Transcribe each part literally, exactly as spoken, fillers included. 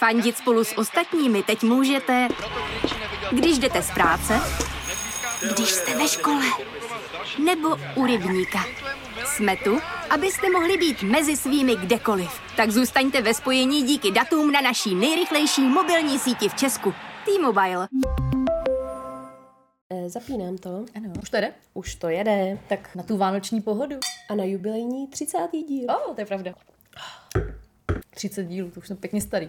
Fandit spolu s ostatními teď můžete, když jdete z práce, když jste ve škole, nebo u rybníka. Jsme tu, abyste mohli být mezi svými kdekoliv. Tak zůstaňte ve spojení díky datům na naší nejrychlejší mobilní síti v Česku. T-Mobile. Zapínám to. Ano. Už to jede? Už to jede. Tak na tu vánoční pohodu. A na jubilejní třicátý díl. Oh, to je pravda. třicet dílů, to už jsem pěkně starý.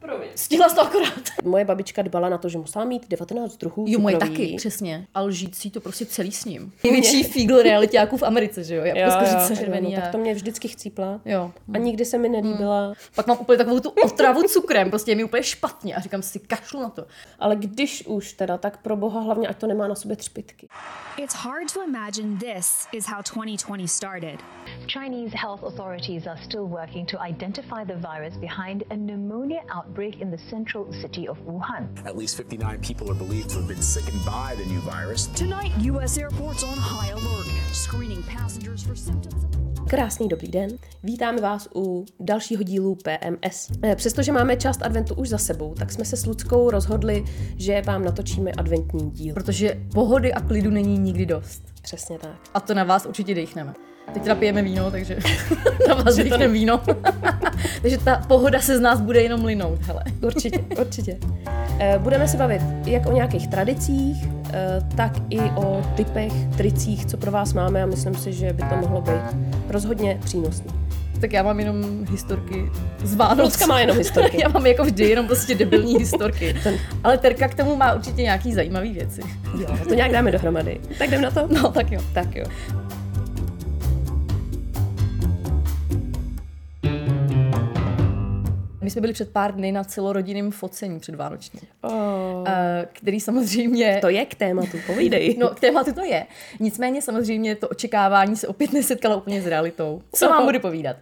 Promiň. Stihla jsi to akorát. Moje babička dbala na to, že musela mít devatenáct druhů cukroví. Jo, moje taky, přesně. A lžící to prostě celý s ním. Největší fígl realitáků v Americe, že jo? Já prostě červený. No, tak to mě vždycky chcípla. Jo. A nikdy se mi nelíbila. Hmm. Pak mám úplně takovou tu otravu cukrem, prostě je mi úplně špatně a říkám si, kašlu na to. Ale když už teda, tak pro boha hlavně, ať to nemá na sobě třpytky. It's hard to imagine this is how twenty twenty started. Chinese health authorities are still working to identify the virus behind a pneumonia outbreak in the central city of Wuhan. At least fifty-nine people are believed to have been sickened by the new virus. Tonight, U S airports on high alert, screening passengers for symptoms. Krásný dobrý den. Vítáme vás u dalšího dílu P M S. Přestože máme část adventu už za sebou, tak jsme se s Luckou rozhodli, že vám natočíme adventní díl, protože pohody a klidu není nikdy dost. Přesně tak. A to na vás určitě dechneme. Teď teda pijeme víno, takže na vás dechneme víno. Takže ta pohoda se z nás bude jenom linout, hele. Určitě, určitě. Budeme se bavit jak o nějakých tradicích, tak i o typech, tricích, co pro vás máme, a myslím si, že by to mohlo být rozhodně přínosný. Tak já mám jenom historky z Vánoc. Lucka má jenom historky. Já mám jako vždy jenom prostě debilní historky. Ten... Ale Terka k tomu má určitě nějaký zajímavý věci. Jo, to nějak dáme dohromady. Tak jdem na to? No, tak jo. Tak jo. My jsme byli před pár dny na celorodinném focení předvánoční, oh. který samozřejmě... To je k tématu, povídej. No, k tématu to je. Nicméně samozřejmě to očekávání se opět nesetkalo úplně s realitou. Co vám budu povídat?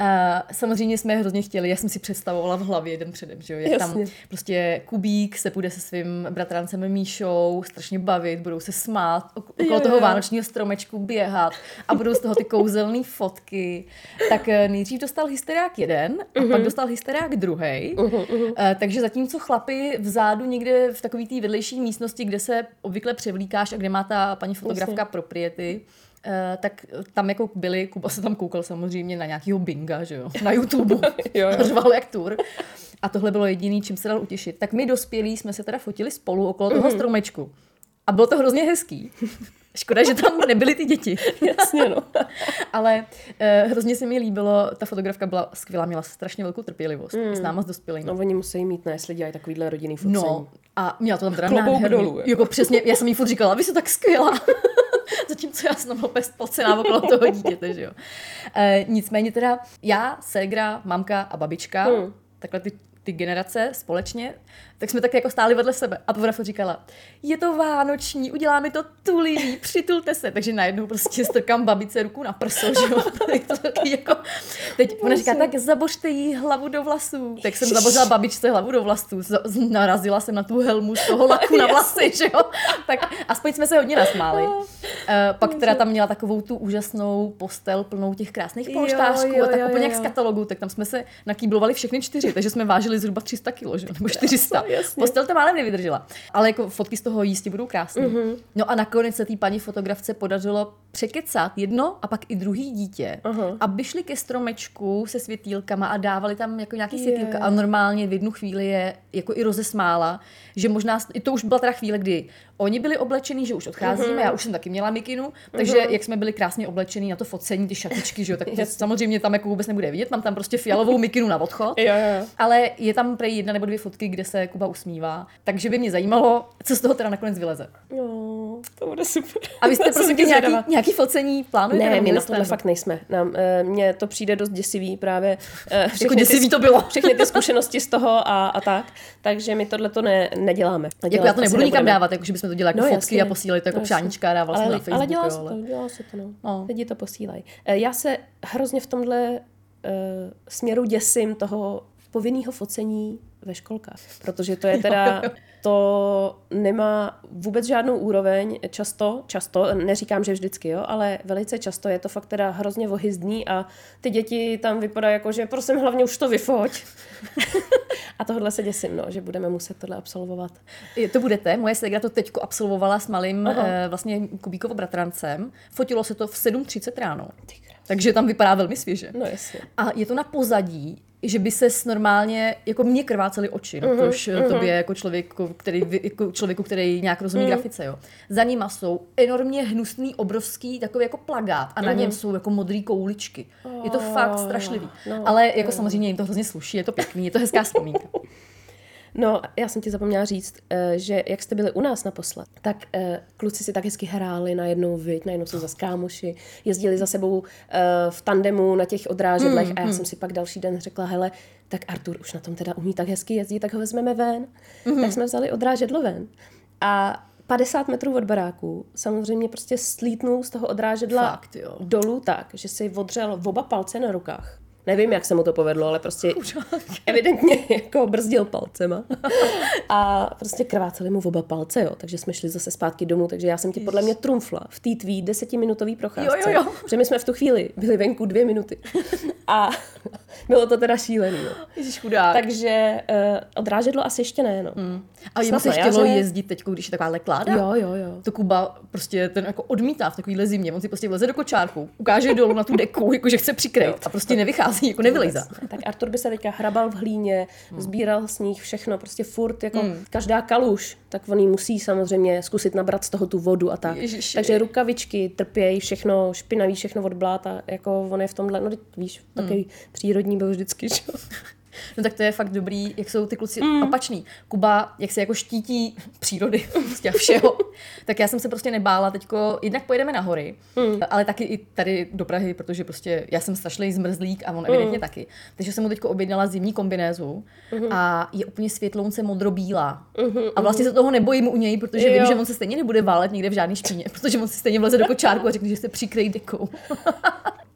Uh, samozřejmě jsme hrozně chtěli, já jsem si představovala v hlavě jeden předem, že jo? Jak tam prostě Kubík se půjde se svým bratrancem Míšou strašně bavit, budou se smát, okolo je, toho je. vánočního stromečku běhat a budou z toho ty kouzelné fotky. Tak nejdřív dostal hysteriák jeden a uh-huh. pak dostal hysteriák k druhej, uhum, uhum. takže zatímco chlapi vzadu někde v takové té vedlejší místnosti, kde se obvykle převlíkáš a kde má ta paní fotografka propriety, tak tam jako byli, Kuba se tam koukal samozřejmě na nějakýho Binga, že jo, na YouTube, řval jak tur. A tohle bylo jediný, čím se dal utěšit. Tak my dospělí jsme se teda fotili spolu okolo toho uhum. stromečku. A bylo to hrozně hezký. Škoda, že tam nebyly ty děti. Jasně, no. Ale eh, hrozně se mi líbilo, ta fotografka byla skvělá, měla strašně velkou trpělivost mm. s náma, s dospělými. No, oni musí mít, ne, jestli dělají takovýhle rodinný focení. No, a měla to tam teda nádherný. Jako přesně, já jsem jí furt říkala, vy jste tak skvělá. Zatímco já jsem opět spolcená okolo toho dítěte, že jo. Eh, nicméně teda já, ségra, mamka a babička, mm. takhle ty ty generace společně, tak jsme tak jako stáli vedle sebe. A Povrafo říkala, je to vánoční, uděláme to tulivý, přitulte se. Takže najednou prostě strkám babice ruku na prso, že jo. To taky jako... Teď ona říká, tak zabořte jí hlavu do vlasů. Tak jsem zabořila babičce hlavu do vlasů. Narazila jsem na tu helmu z toho laku na vlasy, že jo. Tak aspoň jsme se hodně nasmáli. Pak teda tam měla takovou tu úžasnou postel plnou těch krásných polštářků a tak úplně jak z katalogu, tak tam jsme se nakýblovali všechny čtyři, takže jsme vážili zhruba tři sta kilo, že? Nebo čtyři sta. Jasně. Postel to málem nevydržela. Ale jako fotky z toho jistě budou krásné. Mm-hmm. No a nakonec se té paní fotografce podařilo překecat jedno a pak i druhý dítě, uh-huh. aby šli ke stromečku se světýlkama a dávali tam jako nějaký yeah. světýlka. A normálně v jednu chvíli je jako i rozesmála, že možná, to už byla teda chvíle, kdy oni byli oblečení, že už odcházíme, uh-huh. já už jsem taky měla mikinu, takže uh-huh. jak jsme byli krásně oblečení na to focení, ty šatičky, že jo, tak to samozřejmě tam jako vůbec nebude vidět, mám tam prostě fialovou mikinu na odchod, yeah. ale je tam prej jedna nebo dvě fotky, kde se Kuba usmívá, takže by mě zajímalo, co z toho teda nakonec vyleze. No, to bude super. A vy jste prostě nějaký, nějaký focení plánujete? Ne, my na tohle fakt nejsme. Nám, mně to přijde dost děsivý právě. Všechny jako děsivý ty, to bylo. Všechny ty zkušenosti z toho a, a tak. Takže my tohle to ne, neděláme. Děláme, jako já to nebudu nikam dávat, jako že bychom to dělali no, jako jasný, fotky a posílali to jako no, přáníčka a dával jsme na Facebooku. Ale dělá se to, dělá se to, no. no. Lidi to posílají. Já se hrozně v tomhle uh, směru děsím toho povinného focení ve školkách, protože to je teda, to nemá vůbec žádnou úroveň, často, často, neříkám, že vždycky, jo, ale velice často je to fakt teda hrozně ohyzdný a ty děti tam vypadají jako, že prosím, hlavně už to vyfoť. A tohle se děsím, no, že budeme muset tohle absolvovat. To budete. Moje ségra to teďko absolvovala s malým uh, vlastně Kubíkovo bratrancem. Fotilo se to v sedm třicet ráno. Takže tam vypadá velmi svěže. No jasně. A je to na pozadí, že by ses normálně, jako mě krvácely oči, mm-hmm, no, tož mm-hmm. tobě jako člověku, který, jako člověku, který nějak rozumí mm-hmm. grafice, jo. Za nima jsou enormně hnusný, obrovský, takový jako plagát a na mm-hmm. něm jsou jako modrý kouličky. Oh, je to fakt strašlivý. No, ale jako no. samozřejmě jim to hrozně sluší, je to pěkný, je to hezká vzpomínka. No, já jsem ti zapomněla říct, že jak jste byli u nás naposled, tak kluci si tak hezky hráli najednou, viď, najednou jsou zas kámoši, jezdili za sebou v tandemu na těch odrážedlech mm, a já mm. jsem si pak další den řekla, hele, tak Artur už na tom teda umí tak hezky jezdit, tak ho vezmeme ven. Mm-hmm. Tak jsme vzali odrážedlo ven a padesát metrů od baráku samozřejmě prostě slítnul z toho odrážedla Fakt, dolů tak, že si odřel oba palce na rukách. Nevím, jak se mu to povedlo, ale prostě evidentně jako brzdil palcema. A prostě krváceli mu oba palce, jo. Takže jsme šli zase zpátky domů, takže já jsem ti podle mě trumfla v té tvý desetiminutový procházce. Jo, jo, jo. Protože my jsme v tu chvíli byli venku dvě minuty. A bylo to teda šílený, jo. Ježiš, chudák. Takže uh, odrážedlo asi ještě ne, no. Mm. A jim se chtělo že... jezdit teď, když je taková lekláda. Jo, jo, jo. To Kuba prostě ten jako odmítá v takovýhle zimě. On si prostě vleze do kočárku, ukáže dolů na tu deku, jakože chce přikrýt a prostě nevychází. Jako nevylejza. Tak Artur by se teďka hrabal v hlíně, hmm. sbíral sníh, všechno, prostě furt, jako hmm. každá kaluž, tak on jí musí samozřejmě zkusit nabrat z toho tu vodu a tak. Ježiši. Takže rukavičky trpějí, všechno špinaví, všechno od bláta, jako on je v tomhle, no víš, takový hmm. přírodní byl vždycky, čo? No tak to je fakt dobrý, jak jsou ty kluci mm. opační. Kuba, jak se jako štítí přírody a všeho. Tak já jsem se prostě nebála teďko, jednak pojedeme na hory, mm. ale taky i tady do Prahy, protože prostě já jsem strašlej zmrzlík a on evidentně mm. taky. Takže jsem mu teďko objednala zimní kombinézu mm. a je úplně světlounce modrobílá. Mm. A vlastně se toho nebojím u něj, protože jo. vím, že on se stejně nebude válet někde v žádný špíně, protože on si stejně vleze do kočárku a řekne, že se přikryj dekou.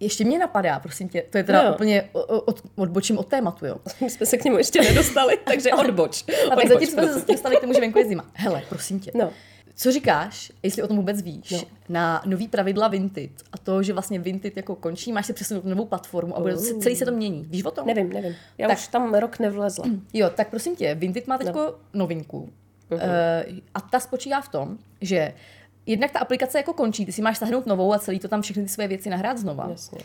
Ještě mě napadá, prosím tě, to je teda no. úplně od, odbočím od tématu, jo. My jsme se k němu ještě nedostali, takže odboč. A tak odboč, zatím jsme se dostali k tomu, že venku je zima. Hele, prosím tě, no. co říkáš, jestli o tom vůbec víš, no. na nový pravidla Vinted a to, že vlastně Vinted jako končí, máš se přesunout na novou platformu a bude uh. celý se to mění. Víš o tom? Nevím, nevím. Já tak, už tam rok nevlezla. Jo, tak prosím tě, Vinted má teďko no. novinku uh-huh. uh, a ta spočívá v tom, že jednak ta aplikace jako končí, ty si máš stáhnout novou a celý to tam všechny ty své věci nahrát znova. Jasně.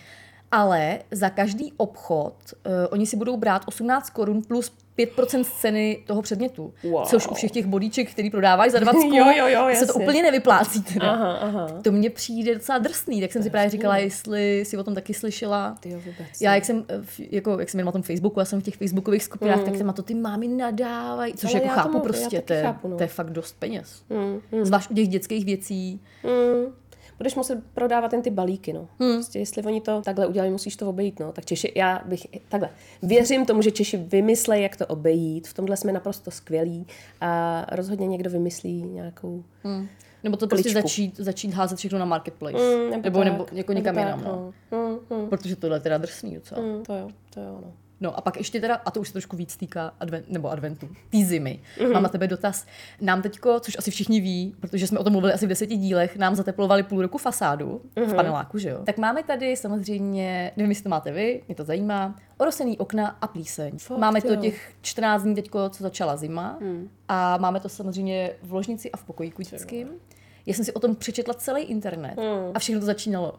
Ale za každý obchod uh, oni si budou brát osmnáct korun plus pět procent z ceny toho předmětu. Wow. Což u všech těch bodíček, který prodávají za dvacet korun, jo, jo, jo, se to úplně nevyplácí. Teda. Aha, aha. To mě přijde docela drsný, tak jsem si právě říkala, jestli si o tom taky slyšela. Ty jo, vůbec. Já jak jsem, jako, jak jsem jen na tom Facebooku, já jsem v těch facebookových skupinách, mm. tak jsem na to ty mámy nadávají, což ale jako chápu tomu, prostě, to je no. fakt dost peněz. Mm, mm. Zvlášť u těch dětských věcí. Mm. Budeš muset prodávat jen ty balíky, no. Hmm. Prostě, jestli oni to takhle udělali, musíš to obejít, no. Tak Češi, já bych takhle. Věřím tomu, že Češi vymyslejí, jak to obejít. V tomhle jsme naprosto skvělí a rozhodně někdo vymyslí nějakou hmm. Nebo to prostě začít, začít házet všechno na marketplace. Hmm, nebo nebo, tak, nebo jako někam nebo jinam, tak, no. Hmm, hmm. Protože tohle je teda drsný docela. Hmm, to jo, to jo, no. No a pak ještě teda, a to už se trošku víc týká advent, nebo adventu, tý zimy. Mm-hmm. Mám na tebe dotaz. Nám teďko, což asi všichni ví, protože jsme o tom mluvili asi v deseti dílech, nám zateplovali půl roku fasádu mm-hmm. v paneláku, že jo? Tak máme tady samozřejmě, nevím, jestli to máte vy, mě to zajímá, orosený okna a plíseň. Fakt, máme to jo. těch čtrnáct dní teďko, co začala zima mm. a máme to samozřejmě v ložnici a v pokojíku dětským. Já jsem si o tom přečetla celý internet mm. a všechno to začínalo.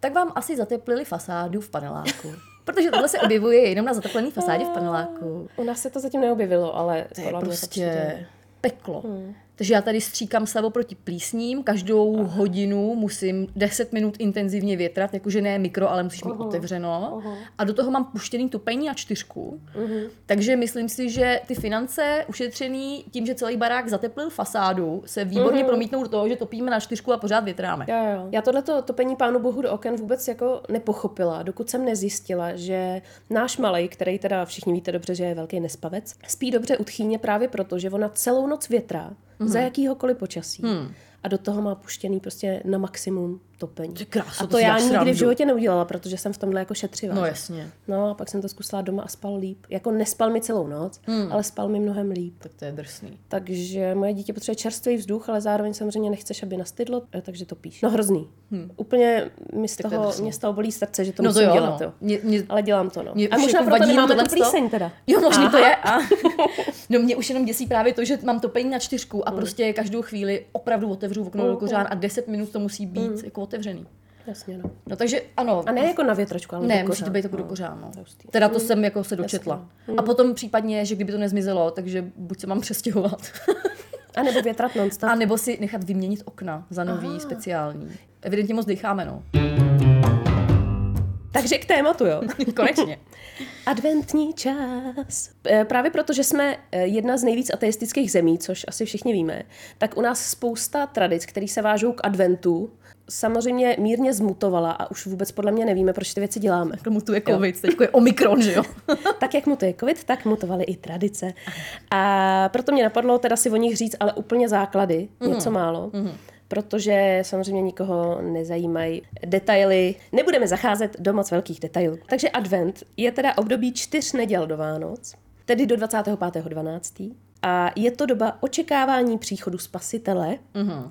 Tak vám asi zateplili fasádu v paneláku. Protože tohle se objevuje jenom na zateplený fasádě v paneláku. U nás se to zatím neobjevilo, ale to je prostě peklo. Hmm. Takže já tady stříkám slavo proti plísním. Každou Aha. hodinu musím deset minut intenzivně větrat, jakože ne mikro, ale musíš mít Aha. otevřeno. Aha. A do toho mám puštěný topení na čtyřku. Aha. Takže myslím si, že ty finance ušetřený tím, že celý barák zateplil fasádu, se výborně Aha. promítnou do toho, že topíme na čtyřku a pořád větráme. Já, já. já tohleto topení pánu bohu do oken vůbec jako nepochopila, dokud jsem nezjistila, že náš malej, který teda všichni víte dobře, že je velký nespavec, spí dobře u tchýně právě proto, že ona celou noc větrá. Za jakýhokoliv počasí. Hmm. A do toho má puštěný prostě na maximum topení. Krása, a to, to já nikdy srandu. v životě neudělala, protože jsem v tomhle jako šetřila. No jasně. No a pak jsem to zkusila doma a spal líp. Jako nespal mi celou noc, hmm. ale spal mi mnohem líp. Tak to je drsný. Takže moje dítě potřebuje čerstvý vzduch, ale zároveň samozřejmě nechceš, aby nastydlo, takže to píš. No hrozný. Hmm. Úplně mi z toho, to mě z toho bolí srdce, že to no musím to jo, dělat. No. Mě, mě, ale dělám to. No. A možná jako proto nemáme tu plíseň teda. Jo, možný to je. A... no mě už jenom děsí právě to, že mám topení na čtyřku a hmm. prostě každou chvíli opravdu otevřu okno do kořán a deset minut to musí být hmm. jako otevřený. Jasně, no. No takže ano. A ne jako na větračku, ale ne, musí to být jako do kořán. No. Teda to jsem jako se dočetla. Jasně. A potom případně, že kdyby to nezmizelo, takže buď se mám přestěhovat. A nebo větrat non-stop. A nebo si nechat vyměnit okna za nový, aha, speciální. Evidentně moc dýcháme, no. Takže k tématu, jo. Konečně. Adventní čas. Právě proto, že jsme jedna z nejvíc ateistických zemí, což asi všichni víme, tak u nás spousta tradic, které se vážou k adventu, samozřejmě mírně zmutovala a už vůbec podle mě nevíme, proč ty věci děláme. Tak mutuje covid, teď je omikron, že jo? Tak jak mutuje covid, tak mutovaly i tradice. A proto mě napadlo teda si o nich říct, ale úplně základy, mm. něco málo. Mm. Protože samozřejmě nikoho nezajímají detaily. Nebudeme zacházet do moc velkých detailů. Takže advent je teda období čtyř neděl do Vánoc, tedy do dvacátého pátého prosince A je to doba očekávání příchodu Spasitele, mm-hmm.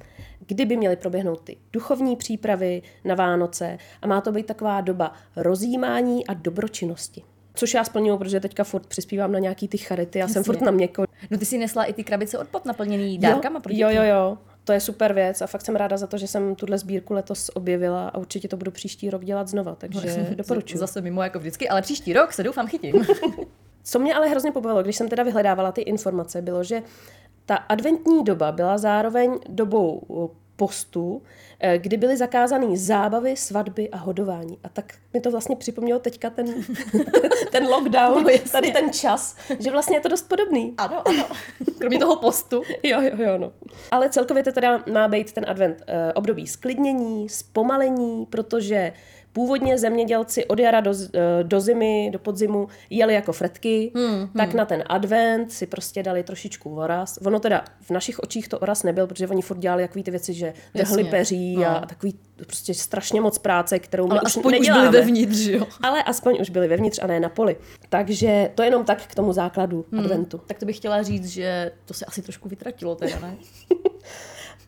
kdyby měly proběhnout ty duchovní přípravy na Vánoce a má to být taková doba rozjímání a dobročinnosti. Což já splňuju, protože teďka furt přispívám na nějaký ty charity, já jsem furt na měko. No ty si nesla i ty krabice od pot naplněný dárkama pro děti. Jo, jo, jo. To je super věc a fakt jsem ráda za to, že jsem tuhle sbírku letos objevila a určitě to budu příští rok dělat znova, takže no, doporučuji. Zase mimo jako vždycky, ale příští rok se doufám chytím. Co mě ale hrozně pobavilo, když jsem teda vyhledávala ty informace, bylo, že ta adventní doba byla zároveň dobou postu, kdy byly zakázané zábavy, svatby a hodování. A tak mi to vlastně připomnělo teďka ten, ten lockdown, no, tady ten čas, že vlastně je to dost podobný. Ano, ano. Kromě toho postu. Jo, jo, jo, no. Ale celkově to teda má být ten advent eh, období sklidnění, zpomalení, protože původně zemědělci od jara do, do zimy, do podzimu jeli jako fretky, hmm, tak hmm. na ten advent si prostě dali trošičku oraz. Ono teda v našich očích to oraz nebyl, protože oni furt dělali takový ty věci, že drhli peří no. a takový prostě strašně moc práce, kterou my ale už neděláme. Ale aspoň už byli vevnitř, jo? Ale aspoň už byli vevnitř a ne na poli. Takže to jenom tak k tomu základu hmm. adventu. Tak to bych chtěla říct, že to se asi trošku vytratilo teda, ne?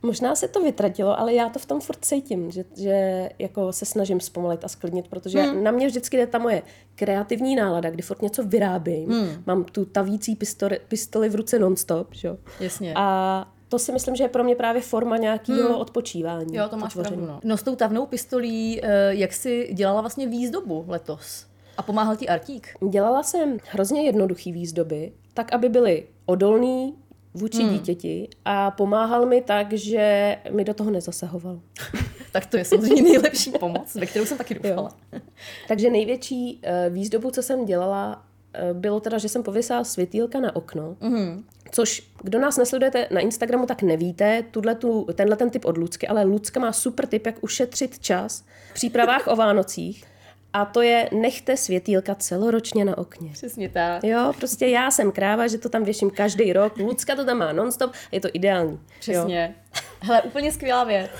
Možná se to vytratilo, ale já to v tom furt cítím, že, že jako se snažím zpomalit a sklidnit, protože hmm. na mě vždycky jde ta moje kreativní nálada, kdy furt něco vyrábím. Hmm. Mám tu tavící pistoli, pistoli v ruce non-stop. Že? Jasně. A to si myslím, že je pro mě právě forma nějakého hmm. odpočívání. Jo, to máš pravdu. No. no s tou tavnou pistolí, jak jsi dělala vlastně výzdobu letos? A pomáhal ti Artík? Dělala jsem hrozně jednoduchý výzdoby, tak aby byly odolný, vůči hmm. dítěti a pomáhal mi tak, že mi do toho nezasahoval. Tak to je samozřejmě nejlepší pomoc, ve kterou jsem taky doufala. Jo. Takže největší uh, výzdobu, co jsem dělala, uh, bylo teda, že jsem pověsala světýlka na okno, mm. což, kdo nás nesledujete na Instagramu, tak nevíte, tu, tenhle ten typ od Lucky, ale Lucka má super tip, jak ušetřit čas v přípravách o Vánocích. A to je nechte světýlka celoročně na okně. Přesně tak. Jo, prostě já jsem kráva, že to tam věším každý rok. Lucka to tam má non-stop, je to ideální. Přesně. Jo. Hele, úplně skvělá věc.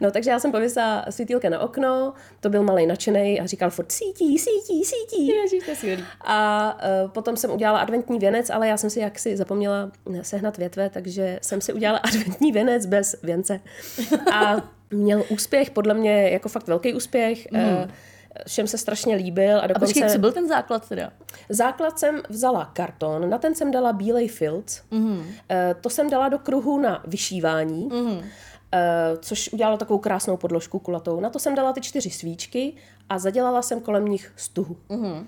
No, takže já jsem pověsala světýlka na okno, to byl malej nadšenej a říkal furt sítí, sítí, sítí. Ježíš, to je skvělý. A uh, potom jsem udělala adventní věnec, ale já jsem si jaksi zapomněla sehnat větve, takže jsem si udělala adventní věnec bez věnce. A měl úspěch, podle mě jako fakt velký úspěch. Mm. Uh, Všem se strašně líbil. A, dokonce... a počkej, co byl ten základ teda? Základ jsem vzala karton, na ten jsem dala bílej filc, mm-hmm. to jsem dala do kruhu na vyšívání, mm-hmm. což udělalo takovou krásnou podložku kulatou. Na to jsem dala ty čtyři svíčky a zadělala jsem kolem nich stuhu. Mm-hmm.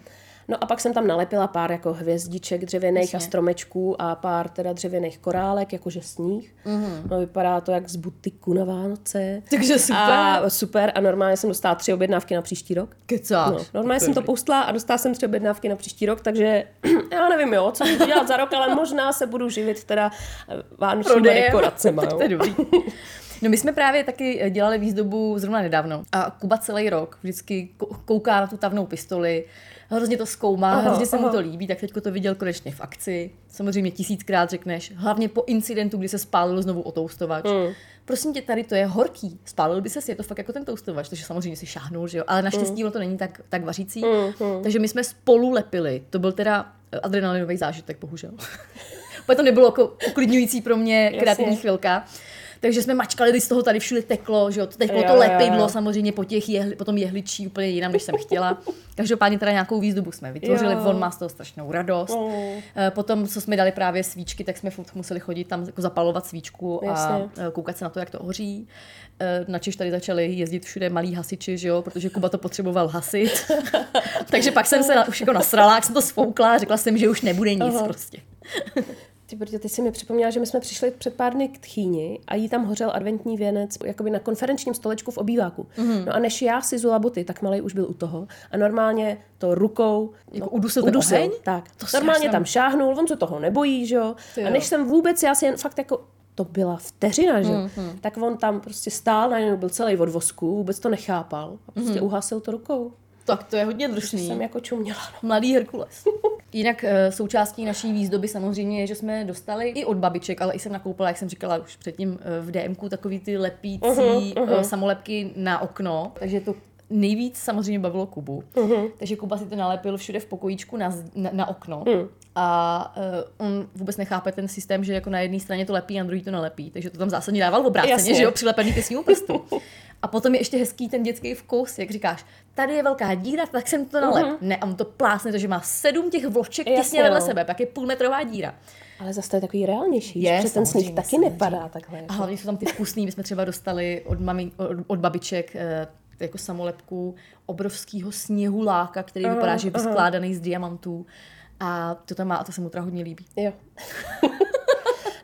No a pak jsem tam nalepila pár jako hvězdiček dřevěných Jasně. a stromečků a pár teda dřevěných korálek, jakože sníh. Mm-hmm. No vypadá to jak z butiku na Vánoce. Takže super. A super a normálně jsem dostala tři objednávky na příští rok. Kecáš. No, normálně jsem to postla a dostala jsem tři objednávky na příští rok, takže já nevím, jo, co budu dělat za rok, ale možná se budu živit teda vánočníma dekoracema. Tak to je dobrý. No my jsme právě taky dělali výzdobu zrovna nedávno a Kuba celý rok vždycky kouká na tu tavnou pistoli. hrozně to zkoumá, aha, hrozně se aha. mu to líbí, tak teďko to viděl konečně v akci. Samozřejmě tisíckrát řekneš, hlavně po incidentu, kdy se spálil znovu o toustovač. Mm. Prosím tě, tady to je horký, spálil by ses, je to fakt jako ten toustovač, takže samozřejmě si šáhnul, že jo, ale naštěstí mm. ono to není tak, tak vařící, mm. takže my jsme spolu lepili, to byl teda adrenalinový zážitek, bohužel. Protože to nebylo jako uklidňující pro mě kreativní chvilka. Takže jsme mačkali, když z toho tady všude teklo, že jo, teď bylo to lepidlo, jo, jo. Samozřejmě po těch jehli, potom jehličí úplně jinam, než jsem chtěla. Každopádně teda nějakou výzdobu jsme vytvořili, jo. On má z toho strašnou radost. Mm. Potom, co jsme dali právě svíčky, tak jsme furt museli chodit tam jako zapalovat svíčku Jasně. a koukat se na to, jak to hoří. Načež tady začali jezdit všude malí hasiči, že jo, protože Kuba to potřeboval hasit. Takže pak jsem se na, už jako nasrala, jak jsem to sfoukla, řekla jsem, že už nebude nic Aha. prostě. Ty, protože ty jsi mi připomněla, že my jsme přišli před pár dny k tchýni a jí tam hořel adventní věnec jakoby na konferenčním stolečku v obýváku. Mm-hmm. No a než já si zula boty, tak malej už byl u toho a normálně to rukou jako no, udusil, udusil oheň? Tak. To normálně tam šáhnul, on se toho nebojí, že jo. A než jsem vůbec, já si jen fakt jako to byla vteřina, že mm-hmm. tak on tam prostě stál, najednou byl celý od vosku, vůbec to nechápal a prostě mm-hmm. uhasil to rukou. Tak to je hodně drsný. Jsem jako čuměla. No. Mladý Herkules. Jinak součástí naší výzdoby samozřejmě je, že jsme dostali i od babiček, ale i jsem nakoupila, jak jsem říkala už předtím v DMku, takový ty lepící uh-huh, uh-huh. samolepky na okno. Takže to nejvíc samozřejmě bavilo Kubu. Uh-huh. Takže Kuba si to nalepil všude v pokojíčku na, na, na okno. Uh-huh. A uh, on vůbec nechápe ten systém, že jako na jedné straně to lepí, na druhé to nelepí. Takže to tam zásadně dával obráceně, že jo, přilepený ke svýmu prstu. A potom je ještě hezký ten dětský vkus, jak říkáš, tady je velká díra, tak jsem to nalep. Uh-huh. Ne, a on to plásne, takže má sedm těch vloček těsně vedle sebe, pak je půlmetrová díra. Ale zase to je takový reálnější, je, protože ten sníh taky nepadá takhle. Jako. A hlavně jsou tam ty vkusný, my jsme třeba dostali od, mami, od, od babiček jako samolepku obrovského sněhuláka, který uh-huh, vypadá, že je uh-huh. vyskládaný z diamantů. A to tam má, a to se mu teda hodně líbí. Jo.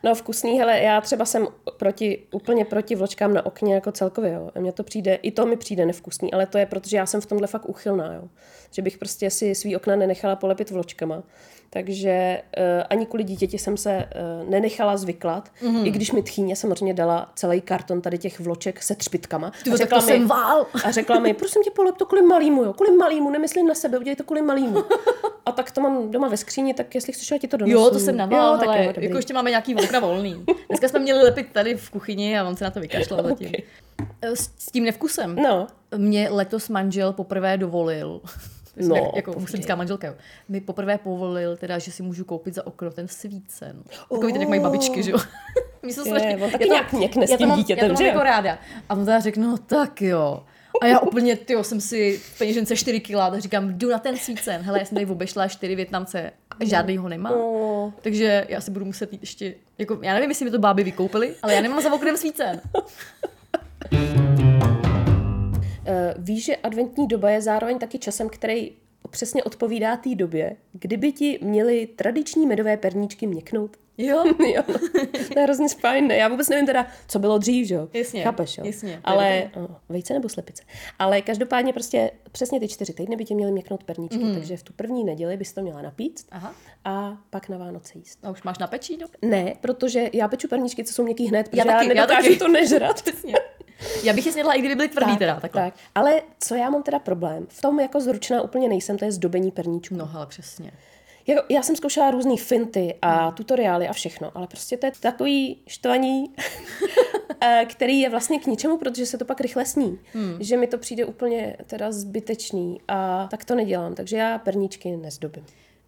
No vkusný, hele, já třeba jsem proti, úplně proti vločkám na okně jako celkově, jo. A mně to přijde, i to mi přijde nevkusný, ale to je, protože já jsem v tomhle fakt uchylná, jo. Že bych prostě si svý okna nenechala polepit vločkama. Takže uh, ani kvůli dítěti jsem se uh, nenechala zvyklat, mm-hmm. i když mi tchýně samozřejmě dala celý karton tady těch vloček se třpitkama. Ty, a, řekla mi, jsem vál. a řekla mi, prosím tě, polep to kvůli malýmu, jo, kvůli malýmu, nemyslím na sebe, udělej to kvůli malýmu. A tak to mám doma ve skříni, tak jestli chceš, já ti to donesu. Jo, to jsem navál, tak hele, jako ještě máme nějaký okna volný. Dneska jsme měli lepit tady v kuchyni a on se na to vykašlal zatím. Okay. S tím nevkusem. No. Mě letos manžel poprvé dovolil. No, ne, jako muslimská manželka, jo. Mi poprvé povolil, teda, že si můžu koupit za okno ten svícen. Takový ten, jak mají babičky, že jo. Mně se strašně... On taky nějak měkne s tím dítětem, že jo. Já to mám jako ráda. A on teda řekl, no tak jo. A já úplně, tyjo, jsem si v peněžence čtyři kila, tak říkám, jdu na ten svícen. Hele, já jsem tady obešla čtyři Větnamce a žádný ho nemá. No. Takže já si budu muset jít ještě, jako, já nevím, jestli mi to báby vykoupili, ale já nemám za oknem svícen. Víš, že adventní doba je zároveň taky časem, který přesně odpovídá té době, kdyby ti měly tradiční medové perníčky měknout. Jo, jo. To je hrozně spájné. Já vůbec nevím teda, co bylo dřív, že jo? Jasně. Chápeš, jo? Jasně. Ale oh, vejce nebo slepice. Ale každopádně prostě přesně ty čtyři týdny by tě měly měknout perníčky, mm. takže v tu první neděli bys to měla napíct. Aha. A pak na Vánoce jíst. A už máš na pečíno? Ne, protože já peču perníčky, co jsou měkký hned, protože já, taky, já nedokážu já to nežrat. Já bych je snědla, i kdyby byly tvrdý tak, teda, takhle. Tak. Ale co já mám teda problém? V tom jako zručná úplně nejsem, to je zdobení perníčků. No hele, přesně. Já, já jsem zkoušela různý finty a hmm. tutoriály a všechno, ale prostě to je takový štvaní, který je vlastně k ničemu, protože se to pak rychle sní. Hmm. Že mi to přijde úplně teda zbytečný a tak to nedělám, takže já perníčky nezdobím.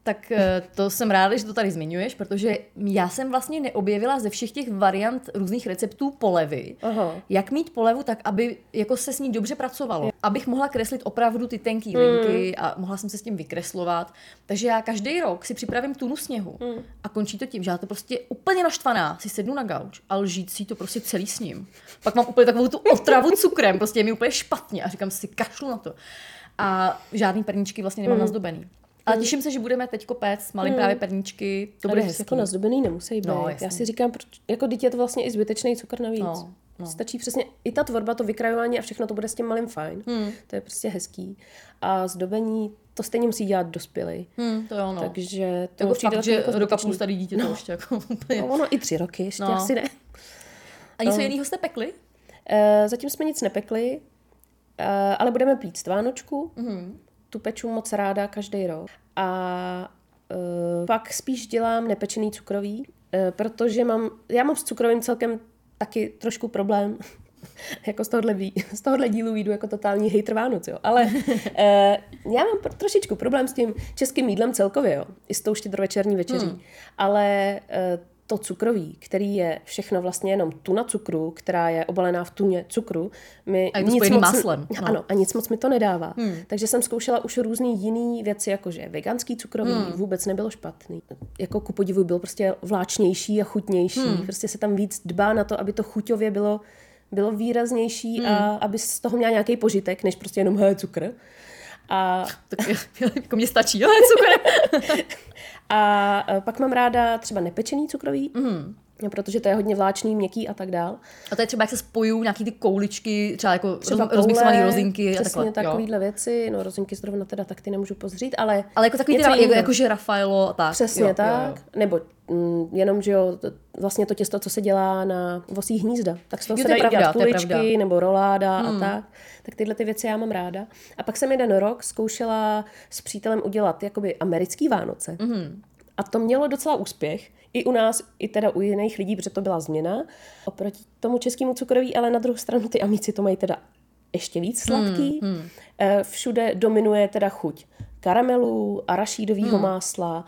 Tak to jsem ráda, že to tady zmiňuješ, protože já jsem vlastně neobjevila ze všech těch variant různých receptů polevy, Aha. jak mít polevu tak, aby jako se s ní dobře pracovalo. Abych mohla kreslit opravdu ty tenký mm. linky a mohla jsem se s tím vykreslovat. Takže já každý rok si připravím tunu sněhu mm. a končí to tím, že já to prostě úplně naštvaná si sednu na gauč a lžít si to prostě celý s ním. Pak mám úplně takovou tu otravu cukrem, prostě je mi úplně špatně a říkám si, kašlu na to. A žádný perníčky vlastně nemám mm. nazdobený. Ale těším se, že budeme teďko péct malý hmm. právě perníčky. To bude hezký. Jako nazdobený nemusí být. No, já si říkám, jako dítě je to vlastně i zbytečný cukr navíc. No, no. Stačí přesně i ta tvorba, to vykrajování a všechno to bude s tím malým fajn. Hmm. To je prostě hezký. A zdobení to stejně musí dělat dospělý. Hmm, to jo, no. Takže to jako fakt, že jako roka půl starý dítě to no. ještě jako úplně. No, ono i tři roky ještě no. asi ne. A něco no. jinýho jste pekli? Uh, zatím jsme nic nepekli, uh, ale budeme pít vánočku. Hmm. tu peču moc ráda každý rok. A e, pak spíš dělám nepečený cukrový, e, protože mám, já mám s cukrovým celkem taky trošku problém. Jako z tohohle, z tohohle dílu výjdu jako totální hejtr Vánoc, jo. Ale e, já mám trošičku problém s tím českým jídlem celkově, jo. I s tou štědrovečerní večeří. Hmm. Ale e, to cukroví, který je všechno vlastně jenom tuna cukru, která je obalená v tuně cukru, mi a je to nic spojený moc, máslem. No. Ano, a nic moc mi to nedává. Hmm. Takže jsem zkoušela už různý jiný věci, jakože veganský cukroví hmm. vůbec nebylo špatný. Jako ku podivu byl prostě vláčnější a chutnější. Hmm. Prostě se tam víc dbá na to, aby to chuťově bylo bylo výraznější hmm. a aby z toho měla nějaký požitek, než prostě jenom hele, cukr. A tak jako mě stačí, hele, cukr. A pak mám ráda třeba nepečený cukrový, mm. protože to je hodně vláčný, měkký a tak dál. A to je třeba, jak se spojují nějaký ty kouličky, třeba jako třeba roz, rozmixované rozinky a takhle. Přesně takovýhle věci, no rozinky zrovna teda tak ty nemůžu pozřít, ale... Ale jako takový teda, jako, jakože Rafaelo a tak. Přesně jo, tak, jo, jo. Nebo m, jenom, že jo, vlastně to těsto, co se dělá na vosí hnízda, tak z toho jo, se dají pravda, dělat kuličky nebo roláda hmm. a tak. Tak tyhle ty věci já mám ráda. A pak jsem jeden rok zkoušela s přítelem udělat jakoby americký Vánoce. Hmm. A to mělo docela úspěch, i u nás, i teda u jiných lidí, protože to byla změna oproti tomu českému cukroví, ale na druhou stranu ty amíci to mají teda ještě víc sladký. Hmm, hmm. Všude dominuje teda chuť karamelu, arašídovýho hmm. másla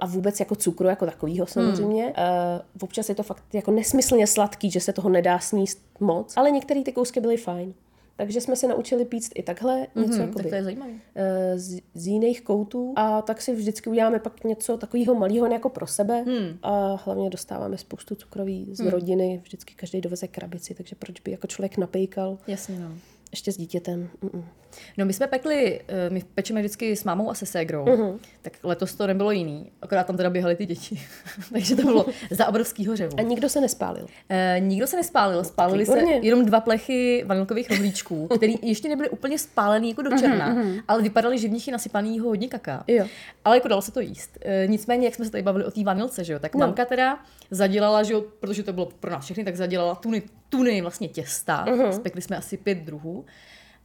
a vůbec jako cukru jako takovýho samozřejmě. Hmm. Občas je to fakt jako nesmyslně sladký, že se toho nedá sníst moc, ale některé ty kousky byly fajn. Takže jsme se naučili píct i takhle něco mm-hmm, jakoby, tak z, z jiných koutů a tak si vždycky uděláme pak něco takového malého jako pro sebe mm. a hlavně dostáváme spoustu cukroví z mm. rodiny, vždycky každý doveze krabici, takže proč by jako člověk napejkal. Jasně, no. Ještě s dítětem. Mm-mm. No my jsme pekli, my pečeme vždycky s mámou a se ségrou, mm-hmm. tak letos to nebylo jiný, akorát tam teda běhaly ty děti, takže to bylo za obrovskýho řevu. A nikdo se nespálil? E, nikdo se nespálil, spálily se jenom dva plechy vanilkových rohlíčků, které ještě nebyly úplně spálený jako do černa, mm-hmm. ale vypadaly, že v nich je nasypaný hodně kaká. Jo. Ale jako dalo se to jíst. E, nicméně, jak jsme se tady bavili o té vanilce, že jo, tak no. Mamka teda zadělala, že jo, protože to bylo pro nás všechny, tak zadělala tuny, tuny vlastně těsta, mm-hmm. spekli jsme asi pět druhů.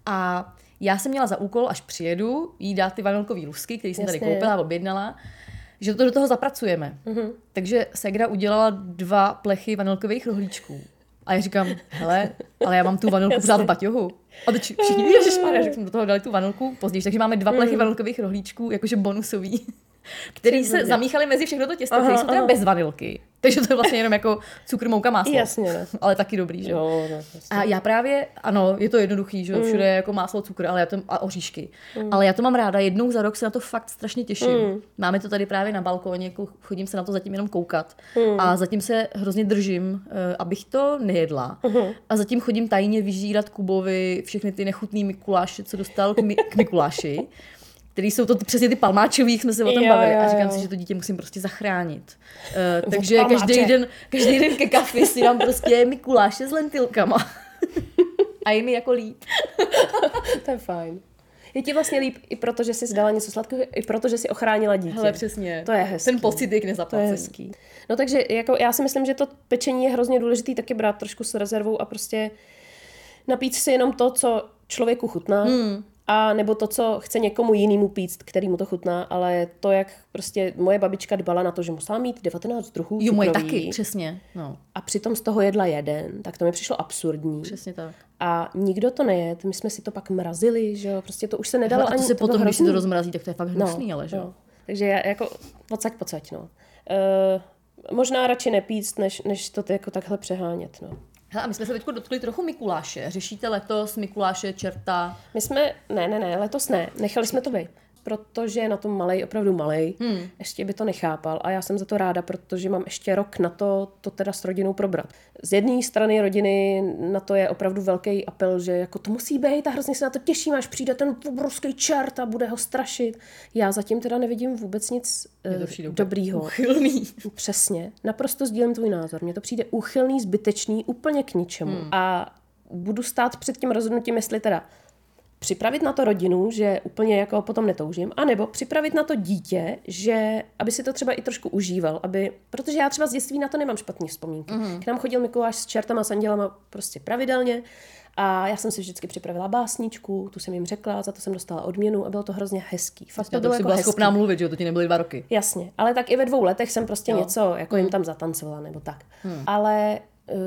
A já jsem měla za úkol, až přijedu, jí dát ty vanilkový lusky, který jsem Jasně. tady koupila a objednala, že to do toho zapracujeme. Mm-hmm. Takže ségra udělala dva plechy vanilkových rohlíčků. A já říkám, hele, ale já mám tu vanilku pořád v baťohu. A teď všichni ví, že, že jsme do toho dali tu vanilku později, takže máme dva plechy mm-hmm. vanilkových rohlíčků, jakože bonusový, který se zamíchali mezi všechno to těsto, které jsou teda aha. bez vanilky. Takže to je vlastně jenom jako cukr, mouka, máslo. Jasně, ne. Ale taky dobrý, že? Jo, ne, jasně. A já právě, ano, je to jednoduchý, že mm. všude je jako máslo, cukr, ale já to, a oříšky. Mm. Ale já to mám ráda, jednou za rok se na to fakt strašně těším. Mm. Máme to tady právě na balkóně, chodím se na to zatím jenom koukat. Mm. A zatím se hrozně držím, abych to nejedla. Mm. A zatím chodím tajně vyžírat Kubovi všechny ty nechutný mikuláše, co dostal k, mi- k Mikuláši. Který jsou to přesně ty palmáčový, jsme se o tom jo, bavili. Jo, jo. A říkám si, že to dítě musím prostě zachránit. Uh, takže každý den, každý den ke kafi si dám prostě Mikuláše s lentilkama. A je mi jako líp. To je fajn. Je ti vlastně líp i proto, že jsi zdala něco sladkého, i proto, že jsi ochránila dítě. Hele, přesně. To je hezký. Ten pocit je k nezaplacení. No takže jako, já si myslím, že to pečení je hrozně důležitý taky brát trošku s rezervou a prostě napít si jenom to, co člověku chutná. Hmm. A nebo to, co chce někomu jinému píct, který mu to chutná, ale to, jak prostě moje babička dbala na to, že musela mít devatenáct druhů cukroví. Jo, moje taky, přesně. No. A přitom z toho jedla jeden, tak to mi přišlo absurdní. Přesně tak. A nikdo to nejet, my jsme si to pak mrazili, že jo, prostě to už se nedalo. Hele, a to ani... se potom, když se to rozmrazí, tak to je fakt hnusný, no, ale že jo. No. Takže já jako pocať, pocať, no. Uh, možná radši nepíct, než, než to jako takhle přehánět, no. Hele, a my jsme se teď dotkli trochu Mikuláše. Řešíte letos Mikuláše, čerta? My jsme, ne, ne, ne, letos ne. Nechali jsme to být, protože na tom malej, opravdu malej, hmm. ještě by to nechápal. A já jsem za to ráda, protože mám ještě rok na to, to teda s rodinou probrat. Z jedné strany rodiny na to je opravdu velký apel, že jako to musí být a hrozně se na to těším, až přijde ten obrovský čert a bude ho strašit. Já zatím teda nevidím vůbec nic uh, dobrýho. Uchylný. Přesně. Naprosto sdílím tvůj názor. Mně to přijde uchylný, zbytečný, úplně k ničemu. Hmm. A budu stát před tím rozhodnutím, jestli teda připravit na to rodinu, že úplně jako potom netoužím, anebo připravit na to dítě, že aby si to třeba i trošku užíval, aby, protože já třeba z dětství na to nemám špatný vzpomínky. Mm. K nám chodil Mikuláš s čertama, s andělama prostě pravidelně a já jsem si vždycky připravila básničku, tu jsem jim řekla, za to jsem dostala odměnu a bylo to hrozně hezký. Fakt to, to bylo jako byla hezký. Schopná mluvit, že to ti nebyly dva roky. Jasně, ale tak i ve dvou letech jsem prostě no. něco jako mm. jim tam zatancovala nebo tak. Mm. Ale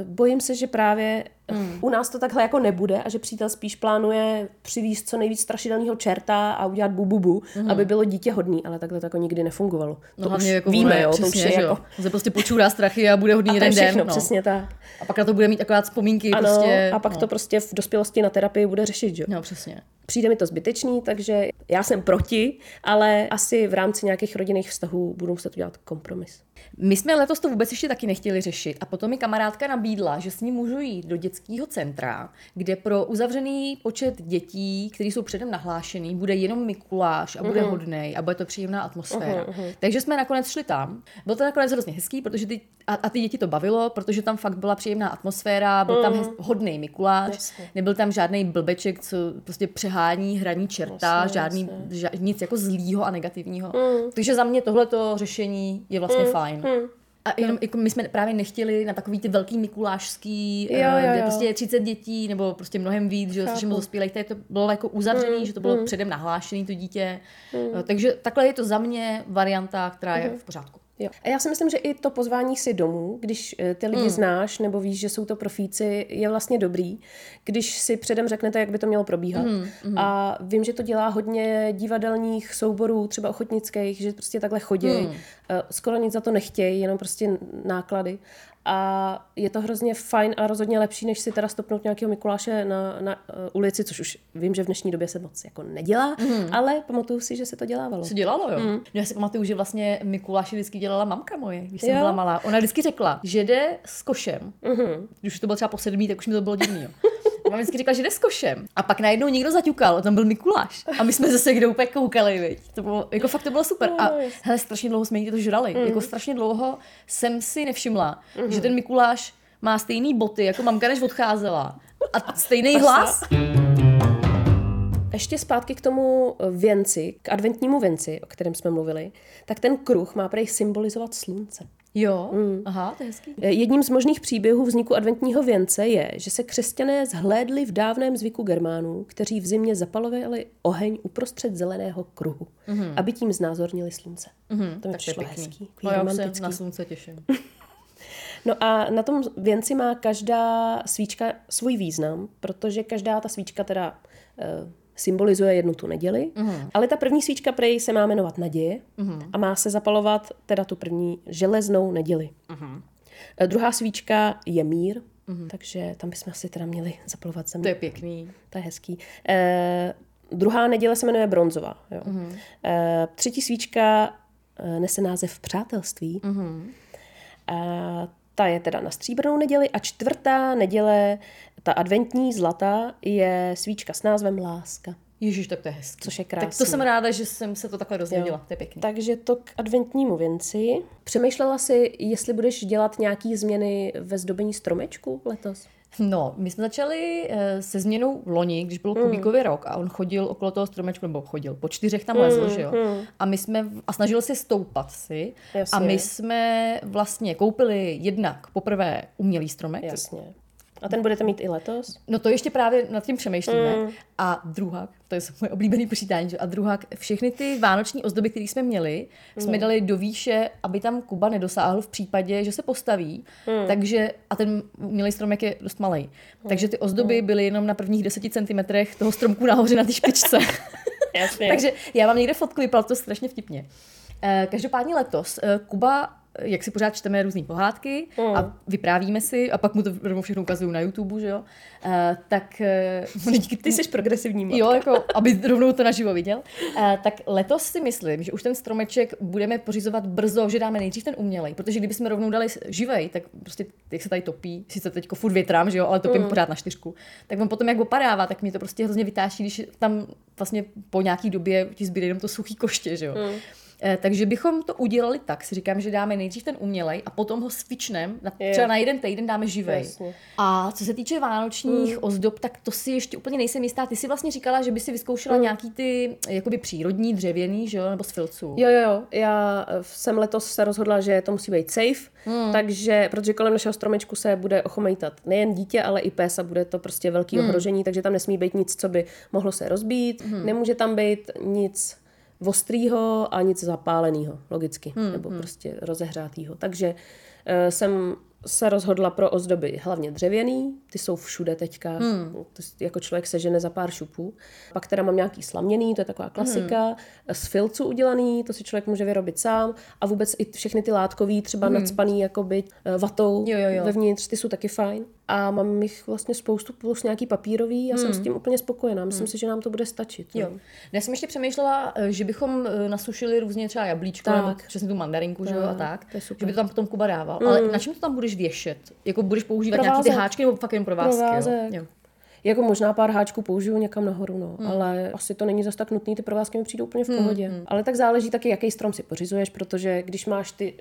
bojím se, že právě hmm. u nás to takhle jako nebude a že přítel spíš plánuje přivízt co nejvíc strašidelného čerta a udělat bububu, hmm. aby bylo dítě hodný, ale takhle to jako nikdy nefungovalo. No, to už jako víme, jo, přesně, to už je jo. jako... se prostě počůrá strachy a bude hodný a jeden všechno, den. No. Přesně ta... A pak na to bude mít taková vzpomínky. Ano, prostě, a pak no. to prostě v dospělosti na terapii bude řešit, jo. No, přesně. Přijde mi to zbytečný, takže já jsem proti, ale asi v rámci nějakých rodinných vztahů budu muset udělat kompromis. My jsme letos to vůbec ještě taky nechtěli řešit a potom mi kamarádka nabídla, že s ní můžu jít do dětského centra, kde pro uzavřený počet dětí, který jsou předem nahlášený, bude jenom Mikuláš a bude uh-huh. hodnej a bude to příjemná atmosféra. Uh-huh, uh-huh. Takže jsme nakonec šli tam. Bylo to nakonec hrozně hezký, protože ty, a, a ty děti to bavilo, protože tam fakt byla příjemná atmosféra, byl uh-huh. tam hez, hodnej Mikuláš, vlastně. Nebyl tam žádný blbeček, co prostě přehání, hraní čerta, vlastně, žádný vlastně. Ža, nic jako zlýho a negativního. Uh-huh. Takže za mě tohleto řešení je vlastně uh-huh. fajn. Uh-huh. A jenom, jako my jsme právě nechtěli na takový ty velký mikulášský, jo, jo, jo. prostě třicet dětí, nebo prostě mnohem víc, že se všemu dospělých, tady to bylo jako uzavřený, mm, že to bylo mm. předem nahlášený to dítě. Mm. Takže takhle je to za mě varianta, která je mm. v pořádku. Jo. A já si myslím, že i to pozvání si domů, když ty lidi mm. znáš nebo víš, že jsou to profíci, je vlastně dobrý, když si předem řeknete, jak by to mělo probíhat. Mm, mm. A vím, že to dělá hodně divadelních souborů, třeba ochotnických, že prostě takhle chodí, mm. skoro nic za to nechtějí, jenom prostě náklady. A je to hrozně fajn a rozhodně lepší, než si teda stopnout nějakého Mikuláše na, na uh, ulici, což už vím, že v dnešní době se moc jako nedělá, mm. ale pamatuju si, že se to dělávalo. Se dělalo, jo. Mm. No, já si pamatuju, že vlastně Mikuláši vždycky dělala mamka moje, když jo. jsem byla malá. Ona vždycky řekla, že jde s košem. Mm-hmm. Když to bylo třeba po sedmí, tak už mi to bylo divný, jo. Ona vždycky říkala, že jde s košem. A pak najednou někdo zaťukal, a tam byl Mikuláš. A my jsme zase kde úplně koukali, viď. To bylo, jako fakt to bylo super. A hele, strašně dlouho jsme to žrali. Mm. Jako strašně dlouho jsem si nevšimla, mm. že ten Mikuláš má stejný boty, jako mamka, než odcházela. A stejný hlas. Ještě zpátky k tomu věnci, k adventnímu věnci, o kterém jsme mluvili, tak ten kruh má prej symbolizovat slunce. Jo, mm. aha, to je hezký. Jedním z možných příběhů vzniku adventního věnce je, že se křesťané zhlédli v dávném zvyku Germánů, kteří v zimě zapalovali oheň uprostřed zeleného kruhu, mm. aby tím znázornili slunce. Mm. To mi přišlo je hezký. No já se na slunce těším. No a na tom věnci má každá svíčka svůj význam, protože každá ta svíčka teda... Uh, symbolizuje jednu tu neděli, mm. ale ta první svíčka prej se má jmenovat Naděje mm. a má se zapalovat teda tu první železnou neděli. Mm. Druhá svíčka je Mír, mm. takže tam bychom asi teda měli zapalovat za mír. To je pěkný. To je hezký. Eh, druhá neděle se jmenuje Bronzová. Jo. Mm. Eh, třetí svíčka nese název Přátelství. Mm. Eh, ta je teda na stříbrnou neděli a čtvrtá neděle, ta adventní zlata, je svíčka s názvem Láska. Ježiš, tak to je hezký. Což je krásný. Tak to jsem ráda, že jsem se to takhle dozvěděla. To je pěkný. Takže to k adventnímu věnci. Přemýšlela jsi, jestli budeš dělat nějaký změny ve zdobení stromečku letos? No, my jsme začali se změnou loni, když byl Kubíkový mm. rok a on chodil okolo toho stromečku, nebo chodil, po čtyřech tam lezl, mm, že jo? Mm. A my jsme, a snažil se stoupat si. Jasně. A my jsme vlastně koupili jednak poprvé umělý stromek. Jasně. A ten budete mít i letos? No to ještě právě nad tím přemýšlíme. Mm. A druhák, to je moje oblíbený počítání, že? A druhák, všechny ty vánoční ozdoby, které jsme měli, mm. jsme dali do výše, aby tam Kuba nedosáhl v případě, že se postaví. Mm. Takže, a ten umělý stromek je dost malej. Mm. Takže ty ozdoby mm. byly jenom na prvních deseti centimetrech toho stromku nahoře na té špičce. Jasně. Takže já mám někde fotku, vypadalo to strašně vtipně. Každopádně letos Kuba... jak si pořád čteme různé pohádky mm. a vyprávíme si, a pak mu to všechno ukazuju na YouTube, že jo, uh, tak... Uh, ty jsi progresivní matka. Jo, jako, aby rovnou to naživo viděl. Uh, tak letos si myslím, že už ten stromeček budeme pořizovat brzo, že dáme nejdřív ten umělej, protože kdybychom rovnou dali živej, tak prostě, jak se tady topí, sice teďko furt větrám, že jo, ale topím mm. pořád na čtyřku, tak on potom jak opadává, tak mě to prostě hrozně vytáčí, když tam vlastně po nějaký době ti zbyde jenom to suchý koště, že jo. Mm. Takže bychom to udělali tak, si říkám, že dáme nejdřív ten umělej a potom ho switchnem, na, třeba na jeden týden dáme živej. Jasně. A co se týče vánočních mm. ozdob, tak to si ještě úplně nejsem jistá. Ty si vlastně říkala, že by si vyzkoušela mm. nějaký ty jakoby přírodní, dřevěný, že jo, nebo z filců. Jo, jo, jo. Já jsem letos se rozhodla, že to musí být safe, mm. takže, protože kolem našeho stromečku se bude ochomejtat nejen dítě, ale i pes a bude to prostě velký mm. ohrožení, takže tam nesmí být nic, co by mohlo se rozbít, mm. nemůže tam být nic ostrýho a nic zapálenýho, logicky, hmm, nebo hmm. prostě rozehřátýho. Takže e, jsem se rozhodla pro ozdoby hlavně dřevěný, ty jsou všude teďka, hmm. jako člověk sežene za pár šupů. Pak teda mám nějaký slaměný, to je taková klasika, hmm. z filcu udělaný, to si člověk může vyrobit sám a vůbec i všechny ty látkový, třeba hmm. nacpaný jakoby vatou jo, jo, jo. vevnitř, ty jsou taky fajn. A mám jich vlastně spoustu plus nějaký papírový a hmm. jsem s tím úplně spokojená. Myslím hmm. si, že nám to bude stačit. Jo. Já jsem ještě přemýšlela, že bychom nasušili různě třeba jablíčko tak. nebo přesně tu mandarinku, tak, že jo, a tak. Že by to tam potom Kuba dával. Hmm. Ale na čem to tam budeš věšet? Jako budeš používat provázek. Nějaký ty háčky nebo fakt jen provázky? Jo? Jo. Jako možná pár háčků použiju někam nahoru, no. Hmm. Ale asi to není zas tak nutný, ty provázky mi přijdou úplně v pohodě. Hmm. Ale tak záleží taky, jaký strom si pořizuješ, protože když máš ty,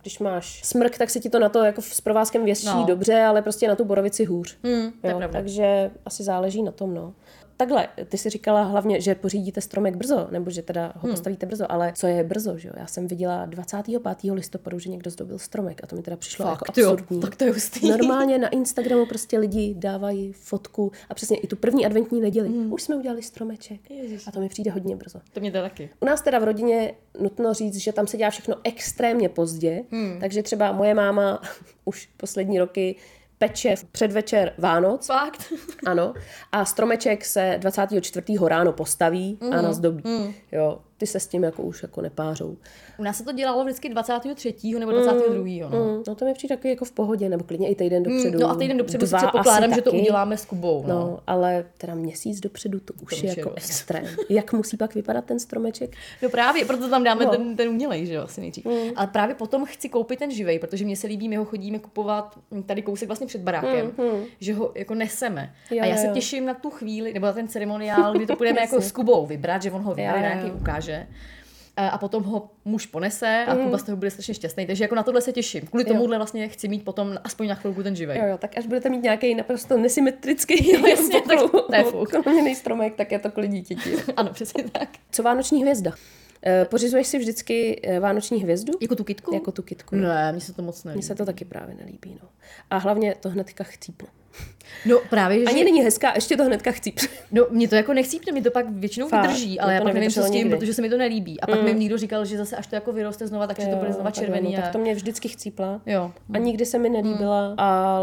když máš smrk, tak se ti to na to jako s provázkem věší no. dobře, ale prostě na tu borovici hůř. Hmm, jo, takže asi záleží na tom, no. Takhle, ty jsi říkala hlavně, že pořídíte stromek brzo, nebo že teda ho hmm. postavíte brzo, ale co je brzo, že jo? Já jsem viděla dvacátého pátého listopadu, že někdo zdobil stromek a to mi teda přišlo fakt, jako absurdní. Jo, tak to je hustý. Normálně na Instagramu prostě lidi dávají fotku a přesně i tu první adventní neděli. Hmm. Už jsme udělali stromeček. Ježiš. A to mi přijde hodně brzo. To mě dá taky. U nás teda v rodině nutno říct, že tam se dělá všechno extrémně pozdě, hmm. takže třeba moje máma už poslední roky peče předvečer Vánoc. Fakt? Ano. A stromeček se dvacátého čtvrtého ráno postaví mm. a nazdobí. Mm. Jo, ty se s tím jako už jako nepářou. U nás se to dělalo vždycky dvacátého třetího nebo dvacátého druhého No, mm. no to mi přijde taky jako v pohodě, nebo klidně i týden dopředu. Mm. No a týden dopředu si předpokládám, že to uděláme s Kubou. No, no ale teda měsíc dopředu to už to je jako extrém. Jak musí pak vypadat ten stromeček? No právě, proto tam dáme no. ten, ten umělej, že jo, asi nejdřív. Mm. Ale právě potom chci koupit ten živej, protože mě se líbí, my ho chodíme kupovat tady kousek vlastně před barákem, mm, mm. že ho jako neseme. Jo, a já se jo. těším na tu chvíli, nebo na ten ceremoniál, kdy to půjdeme jako s Kubou vybrat, že on ho vybere, nějaký ukáže. A potom ho muž ponese a mm. Kuba z toho bude strašně šťastný. Takže jako na tohle se těším. Kvůli tomuhle vlastně chci mít potom aspoň na chvilku ten živej. Jo, jo, tak až budete mít nějaký naprosto nesymetrický jo, jasně, tak to je fuk. Kroměný stromek, tak je to kvůli dítěti. Ano, přesně tak. Co vánoční hvězda? Pořizuješ si vždycky vánoční hvězdu? Jako tu kytku? Jako tu kytku. Ne, mně se to moc nelíbí. Mně se to taky právě nelíbí, no. A hlavně to hnedka chcípne. No právě, že... Ani není hezká, ještě to hnedka chcípne. No, mě to jako nechcípne, mě to pak většinou Fá, vydrží, ale já pak nevím, co s tím, protože se mi to nelíbí. A pak mm. mi někdo říkal, že zase až to jako vyroste znova, takže to bude znova červený. No, a... Tak to mě vždycky chcípla. Jo. A nikdy se mi nelíbila mm. a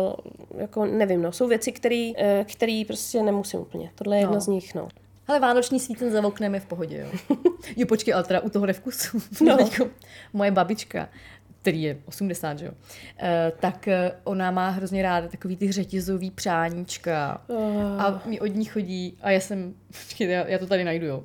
jako nevím, no. Jsou věci, které které prostě nemusím úplně. Tohle je no. jedna z nich, no. Ale vánoční svícen za oknem je v pohodě, jo. Jo, počkej, ale teda u toho nevkusu. No. Moje babička, který je osmdesát, že jo, e, tak ona má hrozně ráda takový ty řetězový přáníčka. Oh. A mi od ní chodí, a já jsem, počkej, já, já to tady najdu, jo.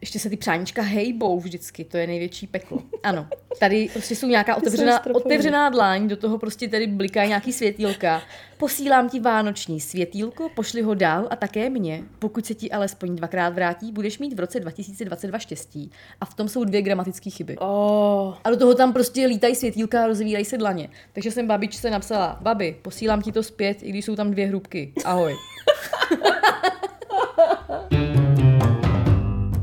Ještě se ty přáníčka hejbou vždycky, to je největší peklo. Ano, tady prostě jsou nějaká otevřená, otevřená dláň, do toho prostě tady bliká nějaký světýlka. Posílám ti vánoční světýlko, pošli ho dál a také mě. Pokud se ti alespoň dvakrát vrátí, budeš mít v roce dva tisíce dvacet dva štěstí. A v tom jsou dvě gramatické chyby. Oh. A do toho tam prostě lítají světýlka a rozvírají se dlaně. Takže jsem babičce napsala, babi, posílám ti to zpět, i když jsou tam dvě hrubky. Ahoj.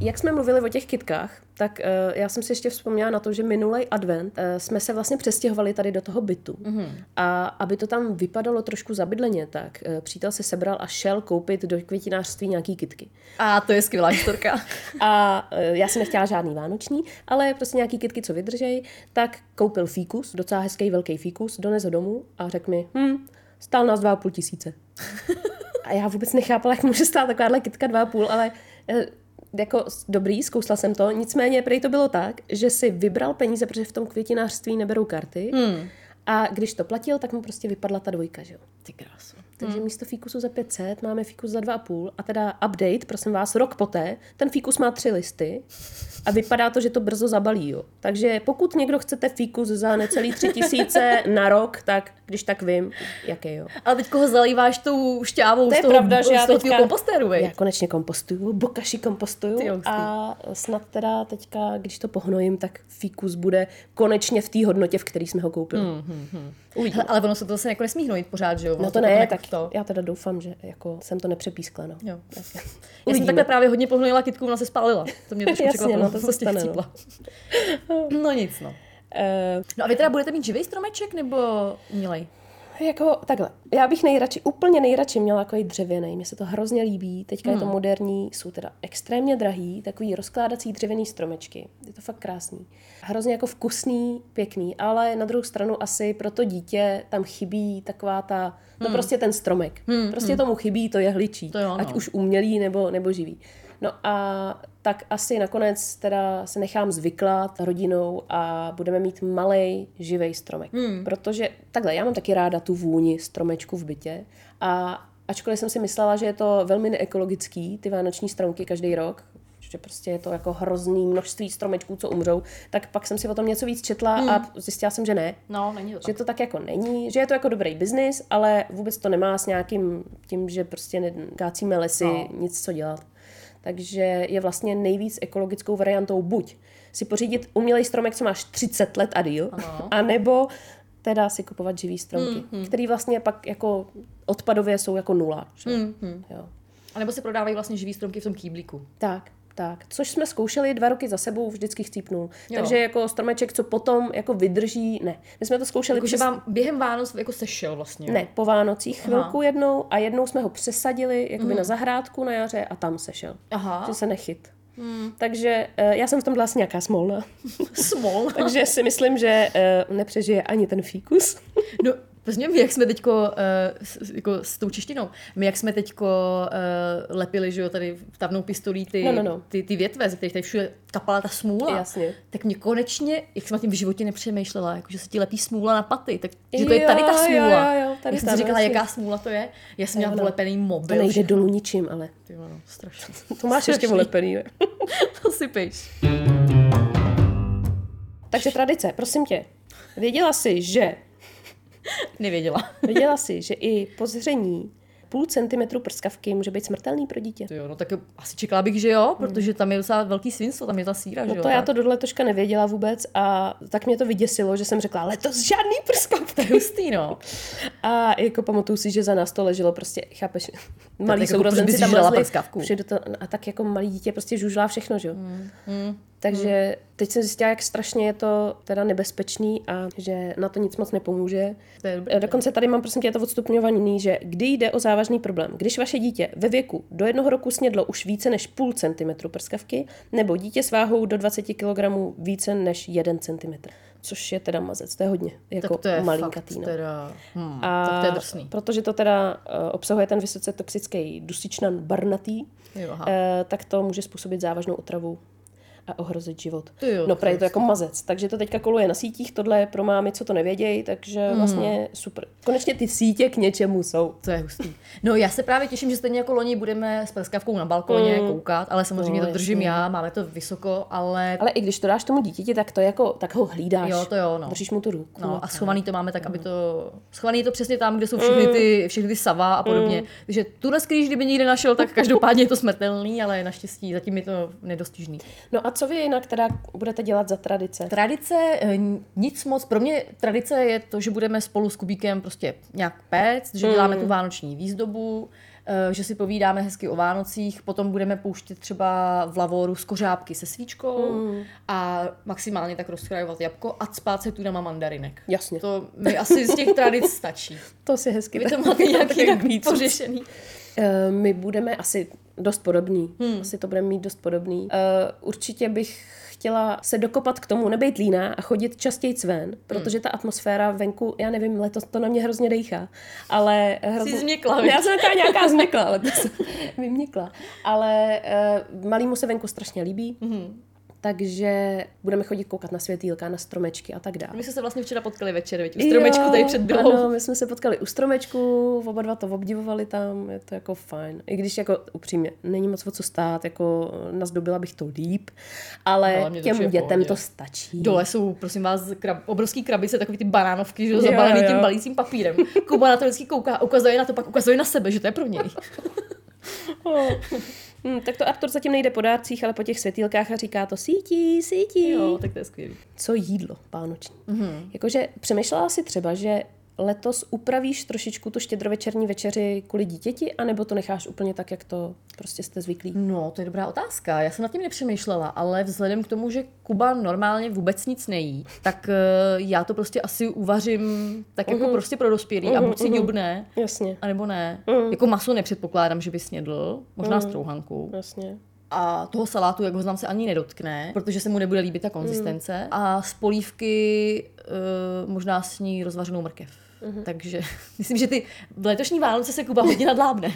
Jak jsme mluvili o těch kytkách, tak uh, já jsem si ještě vzpomněla na to, že minulej advent uh, jsme se vlastně přestěhovali tady do toho bytu. Mm-hmm. A aby to tam vypadalo trošku zabydleně, tak uh, přítel se sebral a šel koupit do květinářství nějaký kytky. A to je skvělá historka. A uh, já jsem nechtěla žádný vánoční, ale prostě nějaký kytky, co vydržej, tak koupil fíkus, docela hezký velký fíkus, dones ho domů a řekl mi, hm, stál nás dva a půl tisíce. A já vůbec nechápala, jak může stát takováhle kytka dva a půl, ale... Uh, jako dobrý, zkousla jsem to, nicméně prej to bylo tak, že si vybral peníze, protože v tom květinářství neberou karty hmm. a když to platil, tak mu prostě vypadla ta dvojka, že jo. Ty krásu. Takže hmm. místo fíkusu za pět set máme fíkus za dva a půl a teda update, prosím vás, rok poté, ten fíkus má tři listy a vypadá to, že to brzo zabalí. Jo. Takže pokud někdo chcete fíkus za necelý tři tisíce na rok, tak když tak vím, jaký jo. Ale teď ho zalíváš tou šťávou to z toho, pravda, že já z toho teďka, kompostéru, vej. Já konečně kompostuju, bokaši kompostuju a snad teda teďka, když to pohnojím, tak fíkus bude konečně v té hodnotě, v které jsme ho koupili. Hmm, hmm, hmm. Hele, ale ono se to zase jako nesmí hnojit pořád, že jo? Ono no to, to ne, tak to. Já teda doufám, že jako jsem to nepřepískla, no. Jo. Já jsem takhle právě hodně pohnojila kytku, ona se spálila. To mě trošku čekalo, no, to prostě chcípla. No nic, no. No a vy teda budete mít živý stromeček, nebo umělej? Jako takhle. Já bych nejradši, úplně nejradši měla jako dřevěný. Mně se to hrozně líbí. Teďka hmm. je to moderní, jsou teda extrémně drahý, takový rozkládací dřevěný stromečky. Je to fakt krásný. Hrozně jako vkusný, pěkný, ale na druhou stranu asi pro to dítě tam chybí taková ta, no hmm. prostě ten stromek. Hmm. Prostě hmm. tomu chybí to jehličí. To jo, no. Ať už umělý nebo, nebo živý. No a tak asi nakonec teda se nechám zvyklat rodinou a budeme mít malej, živej stromek. Hmm. Protože takhle, já mám taky ráda tu vůni stromečku v bytě a ačkoliv jsem si myslela, že je to velmi neekologický, ty vánoční stromky každý rok, že prostě je to jako hrozný množství stromečků, co umřou, tak pak jsem si o tom něco víc četla hmm. a zjistila jsem, že ne. No, není to tak. Že to tak jako není, že je to jako dobrý biznis, ale vůbec to nemá s nějakým tím, že prostě kácíme lesy, no. nic co dělat. Takže je vlastně nejvíc ekologickou variantou buď si pořídit umělej stromek, co máš třicet let a díl, anebo teda si kupovat živý stromky, mm-hmm. který vlastně pak jako odpadově jsou jako nula. Mm-hmm. Jo. A nebo se prodávají vlastně živý stromky v tom kýblíku. Tak, tak. Což jsme zkoušeli dva roky za sebou, vždycky chcípnul. Jo. Takže jako stromeček, co potom jako vydrží, ne. My jsme to zkoušeli. Jako, přes... že vám během Vánoc jako sešel vlastně. Ne, po Vánocích chvilku Aha. jednou a jednou jsme ho přesadili jakoby mm. na zahrádku na jaře a tam sešel. Aha. Že se nechyt. Hmm. Takže já jsem v tom vlastně nějaká smolna. Smolna. Takže si myslím, že nepřežije ani ten fíkus. No, prostě my, jak jsme teďko jako s tou češtinou, my jak jsme teďko lepili, že jo, tady tavnou pistolí ty, no, no, no. ty, ty větve, ze kterých tady všude kapala ta smůla. Jasně. Tak mě konečně, jak jsem na tím v životě nepřemýšlela, jako, že se ti lepí smůla na paty, tak že to je tady ta smůla. Jo, jo, jo, tady já jsem si říkala, jasně. jaká smůla to je. Já jsem měla vylepený mobil. To nejde dolů ničím, ale. Ty, no, strašný. To máš strašný. Ještě vylepený, ne? To si pejš. Takže tradice, prosím tě. Věděla jsi, že... Nevěděla. Věděla jsi, že i po zření půl centimetru prskavky může být smrtelný pro dítě. Jo, no tak asi čekala bych, že jo, protože tam je docela velký svinstvo, tam je ta síra, no že jo. No to já to do letoška nevěděla vůbec a tak mě to vyděsilo, že jsem řekla, letos žádný prskavky. Hustý, no. A jako pamatuju si, že za nás to leželo prostě, chápeš, malý sourozenci tam lezli všude to, a tak jako malý dítě prostě žužlá všechno, že jo. Mm. Mm. Takže teď jsem zjistila, jak strašně je to teda nebezpečný a že na to nic moc nepomůže. Dokonce tady mám prosím tě to odstupňovaný, že kdy jde o závažný problém. Když vaše dítě ve věku do jednoho roku snědlo už více než půl centimetru prskavky nebo dítě s váhou do dvacet kilogramů více než jeden centimetr. Což je teda mazec, to je hodně, jako malinkatý. Teda, hmm, tak to je drsný. Protože to teda uh, obsahuje ten vysoce toxický dusičnan barnatý, jo, uh, tak to může způsobit závažnou otravu a ohrozit život. Jo, no právě to jako mazec. Takže to teďka koluje na sítích, tohle je pro mámy, co to nevědějí, takže vlastně hmm. super. Konečně ty sítě k něčemu jsou. To je hustý. No já se právě těším, že stejně jako loni budeme s prskavkou na balkoně hmm. koukat, ale samozřejmě no, to držím hmm. já, máme to vysoko, ale... Ale i když to dáš tomu dítěti, tak to jako, tak ho hlídáš. Jo, to jo, no. Držíš mu tu ruku. No a schovaný to máme tak, aby to... Schovaný je to přesně tam, kde jsou všechny ty, všechny ty sava a podobně. Hmm. Takže tuhle skrýš, kdyby někde našel, tak každopádně je to smrtelný, ale naštěstí zatím je to nedostižný. No a co vy jinak teda budete dělat za tradice? Tradice, nic moc. Pro mě tradice je to, že budeme spolu s Kubíkem prostě nějak péct, že děláme tu vánoční výzdobu, že si povídáme hezky o Vánocích, potom budeme pouštět třeba v lavoru z kořápky se svíčkou mm. a maximálně tak rozkrajovat jabko a cpát se tu na mandarinek. Jasně. To mi asi z těch tradic stačí. To si hezky. Vy to máte nějaký tak pořešený. My budeme asi dost podobný. Hmm. Asi to budeme mít dost podobný. Uh, určitě bych chtěla se dokopat k tomu, nebejt líná a chodit častěji ven, protože hmm. ta atmosféra venku, já nevím, letos to na mě hrozně dejchá, ale... Hrozně... Jsi změkla. Já jsem taková nějaká změkla, ale to jsem vyměkla. Ale uh, malýmu se venku strašně líbí. Hmm. takže budeme chodit koukat na světýlka, na stromečky a tak dále. My jsme se vlastně včera potkali večer, veď, u stromečku jo, tady před bylou. Ano, my jsme se potkali u stromečku, oba dva to obdivovali tam, je to jako fajn. I když jako upřímně, není moc o co stát, jako nazdobila bych to líp, ale no, těm dětem pohodě. To stačí. Dole jsou, prosím vás, krab, obrovský krabice, takový ty banánovky, že jo, zabalený tím balícím papírem. Kuba na to vždycky kouká, ukazuje na to, pak ukazuje na sebe, že to je pro něj. Hmm, tak to Artur zatím nejde po dárcích, ale po těch světýlkách a říká to sítí, sítí. Jo, tak to je skvělý. Co jídlo vánoční. Mm-hmm. Jakože přemýšlela si třeba, že letos upravíš trošičku tu štědrovečerní večeři kvůli dítěti, anebo to necháš úplně tak, jak to prostě jste zvyklí? No, to je dobrá otázka. Já jsem nad tím nepřemýšlela, ale vzhledem k tomu, že Kuba normálně vůbec nic nejí, tak uh, já to prostě asi uvařím tak uh-huh. jako prostě pro dospělý uh-huh, a buď si uh-huh. ňubne, jasně. anebo ne. Uh-huh. Jako maso nepředpokládám, že by snědl, možná uh-huh. strouhanku. Jasně. A toho salátu, jak ho znám, se ani nedotkne, protože se mu nebude líbit ta konzistence. Uh-huh. A z polívky uh, možná sní rozvařenou mrkev. Uhum. Takže myslím, že ty v letošní Vánoce se Kuba hodně nadlábne.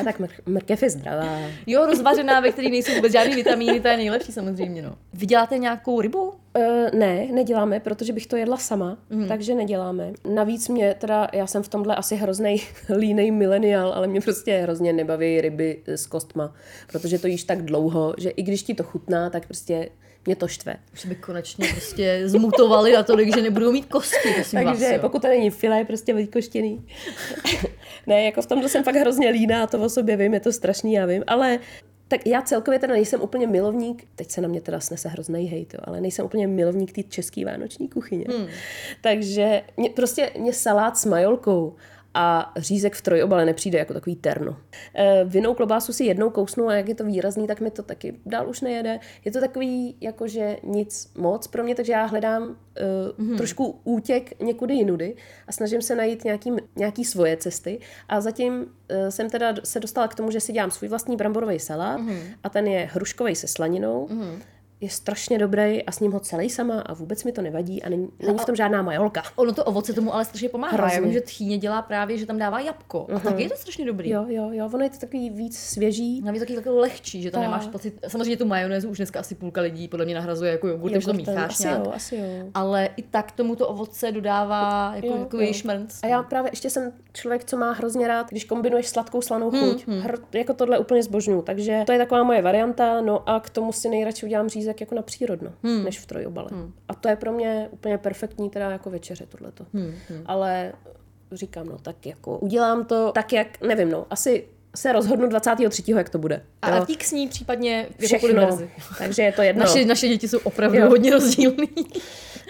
A tak mr- mrkev je zdravá. Jo, rozvařená, ve který nejsou vůbec žádný vitamíny, to je nejlepší samozřejmě. No. Vy děláte nějakou rybu? Uh, ne, neděláme, protože bych to jedla sama, mm. takže neděláme. Navíc mě teda, já jsem v tomhle asi hroznej línej mileniál, ale mě prostě hrozně nebaví ryby s kostma, protože to jíš tak dlouho, že i když ti to chutná, tak prostě mě to štve. Už by konečně prostě zmutovali na tolik, že nebudou mít kosti. Takže vás, pokud to není filé, prostě vykostěný. Ne, jako v tomhle jsem fakt hrozně líná, to o sobě vím, je to strašný, já vím, ale tak já celkově teda nejsem úplně milovník, teď se na mě teda snese hroznej hejt, jo, ale nejsem úplně milovník té české vánoční kuchyně. Hmm. Takže mě, prostě mě salát s majolkou a řízek v trojobale nepřijde jako takový terno. E, vinnou klobásu si jednou kousnu a jak je to výrazný, tak mi to taky dál už nejede. Je to takový jakože nic moc pro mě, takže já hledám e, mm-hmm. trošku útěk někudy jinudy a snažím se najít nějaký, nějaký svoje cesty a zatím e, jsem teda se dostala k tomu, že si dělám svůj vlastní bramborový salát mm-hmm. a ten je hruškovej se slaninou. Mm-hmm. Je strašně dobrý a s ním ho celý sama a vůbec mi to nevadí a není, není v tom žádná majolka. Ono to ovoce tomu ale strašně pomáhá. Hrozně. Já vím, že tchýně dělá právě, že tam dává jabko a uh-huh. tak je to strašně dobrý. Jo, jo, jo, ono je to takový víc svěží. Navíc takový takový lehčí, že tam Ta. nemáš pocit. Samozřejmě tu majonézu už dneska asi půlka lidí podle mě nahrazuje jako jogurt, takže to mícháš asi nějak. Jo, asi jo. Ale i tak tomu to ovoce dodává jako jo, takový šmrnc. A já právě ještě jsem člověk, co má hrozně rád, když kombinuješ sladkou slanou chuť. Hmm, hmm. Hr, jako tohle úplně zbožňuju, takže to je taková moje varianta. No a k tomu si nejradši udělám řízek jako na přírodno, hmm. než v trojobale. Hmm. A to je pro mě úplně perfektní teda jako večeře tohleto. Hmm. Hmm. Ale říkám, no tak jako udělám to tak, jak, nevím, no, asi se rozhodnu dvacátého třetího jak to bude. A, a tík s ní případně všechno. Takže je to jedno. Naše, naše děti jsou opravdu jo. hodně rozdílný.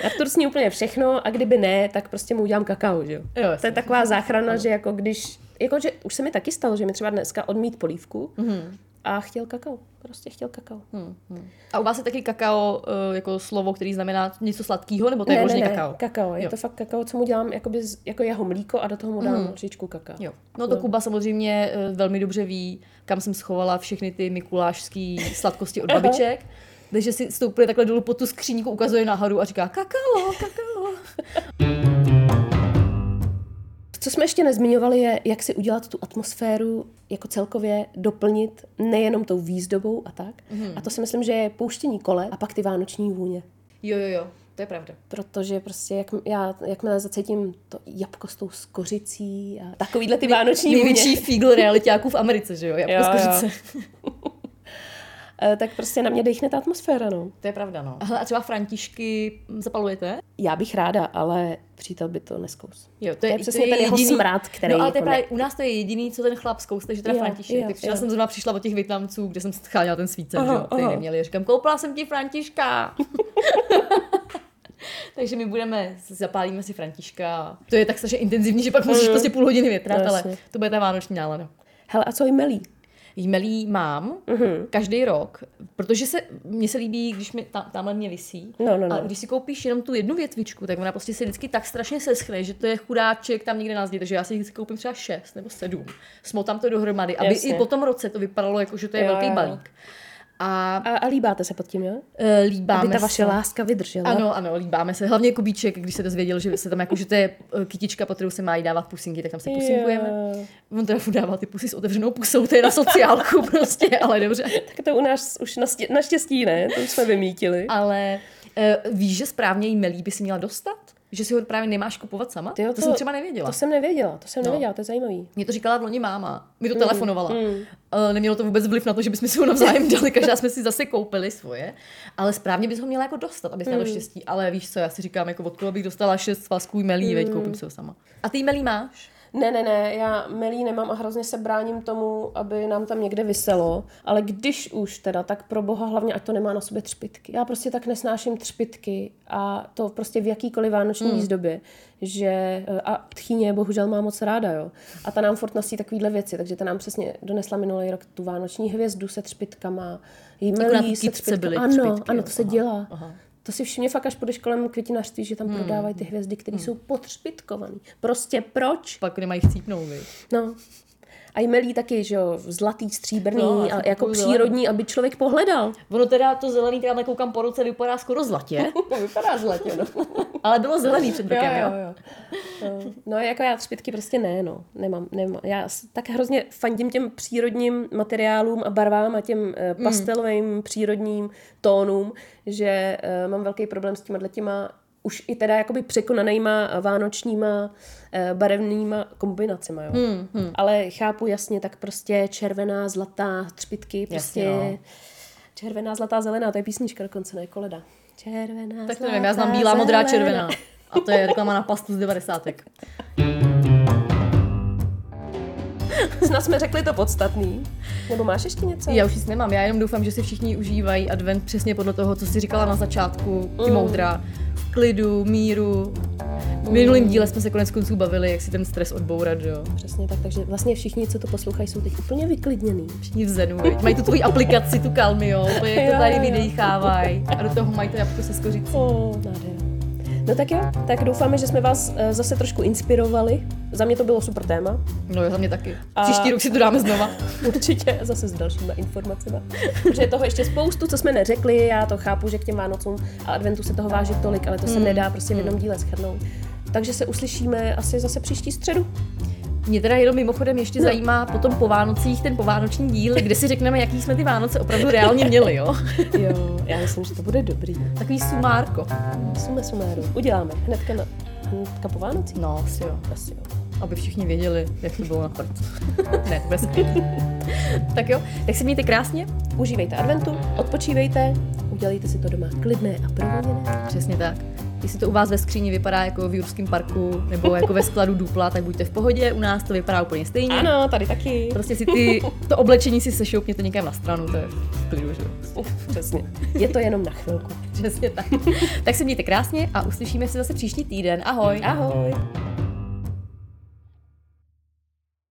Artur sní úplně všechno a kdyby ne, tak prostě mu udělám kakao, že jo. jo to je taková záchrana, ano. že jako když, jako že už se mi taky stalo, že mi třeba dneska odmít polívku, hmm. a chtěl kakao. Prostě chtěl kakao. Hmm, hmm. A u vás je taky kakao jako slovo, který znamená něco sladkého, nebo to je možný ne, ne, kakao? kakao. Je jo. to fakt kakao, co mu dělám jakoby, jako jeho mlíko a do toho mu dám hmm. lžičku kakao. Jo. No to no. Kuba samozřejmě velmi dobře ví, kam jsem schovala všechny ty mikulášský sladkosti od babiček. Takže si stoupili takhle dolů pod tu skříňku, ukazuje nahoru a říká kakao, kakao. Co jsme ještě nezmiňovali je, jak si udělat tu atmosféru jako celkově doplnit nejenom tou výzdobou a tak. Mm. A to si myslím, že je pouštění kole a pak ty vánoční vůně. Jo, jo, jo, to je pravda. Protože prostě jak, já jakmile zacítím to jabko s tou skořicí a takovýhle ty vánoční vůně. Největší fígl realitáků v Americe, že jo? Jabko skořice. Tak prostě na mě dechne ta atmosféra, no. To je pravda, no. A třeba Františky zapalujete? Já bych ráda, ale přítel by to neskous. Jo, to, to je, je přesně to je ten jediný, jeho smrad, který... No ale jako právě, u nás to je jediný, co ten chlap zkouste, že teda František. Teď já jsem zrovna přišla od těch Vietnamců, kde jsem scháněla ten svícen, aha, že jo, který neměli. Já říkám, koupila jsem ti Františka. Takže my budeme, zapálíme si Františka. To je tak strašně intenzivní, že pak můžeš prostě půl hodiny větrat, ale to bude ta vánoční nálada. Hele, a co jmelí? Jmelí mám mm-hmm. každý rok, protože se, mně se líbí, když mi, tam, tamhle mě visí, no, no, no. a když si koupíš jenom tu jednu větvičku, tak ona prostě se vždycky tak strašně seschne, že to je chudáček tam někde názdět, takže já si vždycky koupím třeba šest nebo sedm, smotám to dohromady, aby Jasně. i po tom roce to vypadalo jako, že to je jo, velký balík. A, a, a líbáte se pod tím, jo? Uh, líbáme se. Aby ta vaše láska vydržela. Ano, ano, líbáme se. Hlavně Kubíček, když se dozvěděl, že se tam jako, že to je kytička, po kterou se mají dávat pusinky, tak tam se pusinkujeme. Yeah. On teda dával ty pusy s otevřenou pusou, to je na sociálku prostě, ale dobře. Tak to u nás už naštěstí ne, to už jsme vymítili. Ale uh, víš, že správně jí melí by si měla dostat? Že si ho právě nemáš kupovat sama? Tyjo, to, to jsem třeba nevěděla. To jsem nevěděla, to jsem no. nevěděla, to je zajímavý. Mě to říkala vloni máma, mi to mm. telefonovala. Mm. Nemělo to vůbec vliv na to, že bychom si ho navzájem dali, každá jsme si zase koupili svoje, ale správně bys ho měla jako dostat, abys mm. měla to štěstí. Ale víš co, já si říkám, jako odkud bych dostala šest svazků melí, mm. veď koupím si ho sama. A ty melí máš? Ne, ne, ne, já melí nemám a hrozně se bráním tomu, aby nám tam někde viselo, ale když už teda, tak pro boha hlavně, ať to nemá na sobě třpytky. Já prostě tak nesnáším třpytky a to prostě v jakýkoliv vánoční hmm. výzdobě, že a tchýně bohužel má moc ráda, jo. A ta nám furt nosí takovýhle věci, takže ta nám přesně donesla minulý rok tu vánoční hvězdu se třpytkama, jí melí se třpytkama. Ano, třpytky, ano, to se aha, dělá. Aha. To si všimně fakt, až půjdeš kolem květinářství, že tam hmm. prodávají ty hvězdy, které hmm. jsou potřpitkované. Prostě proč? Pak nemají chcípnou, vy. No. A jí melí taky, že jo, zlatý, stříbrný, no, a jako přírodní, aby člověk pohledal. Ono teda to zelený, teda nekoukám po ruce, vypadá skoro zlatě. Vypadá zlatě, no. Ale bylo zelený před rokem, jo, jo. jo. No, jako já třpytky prostě ne, no. Nemám, nemám. Já tak hrozně fandím těm přírodním materiálům a barvám a těm eh, pastelovým hmm. přírodním tónům, že eh, mám velký problém s těma těma už i teda jakoby překonanýma vánočníma barevnýma kombinacema, jo. Hmm, hmm. Ale chápu jasně, tak prostě červená, zlatá, třpytky, prostě jasně, no. Červená, zlatá, zelená, to je písnička dokonce, ne, koleda. Červená, tak to nevím, já znám bílá, modrá, červená. A to je reklama na pastu z devadesátek. Snad jsme řekli to podstatný. Nebo máš ještě něco? Já už nic nemám, já jenom doufám, že si všichni užívají advent přesně podle toho, co jsi říkala na začátku, ty mm. moudrá. Klidu, míru. V minulém díle jsme se konec konců bavili, jak si ten stres odbourat, jo. Přesně tak, takže vlastně všichni, co to poslouchají, jsou teď úplně vyklidněný. Všichni v zenu, mají tu tvoji aplikaci, tu Kalmio, to je to tady vydejchávají a do toho mají to jabko se skořicí. Oh, no tak jo, tak doufáme, že jsme vás zase trošku inspirovali. Za mě to bylo super téma. No za mě taky. A... Příští rok si to dáme znova. Určitě zase s dalšíma informacemi. Protože je toho ještě spoustu, co jsme neřekli. Já to chápu, že k těm Vánocům a adventu se toho váží tolik, ale to se mm. nedá prostě v jednom díle shrnout. Takže se uslyšíme asi zase příští středu. Mě teda jenom mimochodem ještě no. zajímá potom po Vánocích ten povánoční díl, kde si řekneme, jaký jsme ty Vánoce opravdu reálně měli, jo? Jo, já myslím, že to bude dobrý. Takový sumárko. Sume sumáru. Uděláme hnedka, na, hnedka po Vánocích. No, asi jo. Asi jo. Aby všichni věděli, jak to bylo na prd. Ne, bez. Tak jo, tak se mějte krásně, užívejte adventu, odpočívejte, udělejte si to doma klidné a prováděné. Přesně tak. Jestli to u vás ve skříni vypadá jako v Jurském parku nebo jako ve skladu Dupla, tak buďte v pohodě, u nás to vypadá úplně stejně. Ano, tady taky. Prostě si ty, to oblečení si sešoupněte někam na stranu, to je v klidu, že? Uf, přesně. Je to jenom na chvilku. Přesně tak. Tak se mějte krásně a uslyšíme se zase příští týden. Ahoj. Ahoj.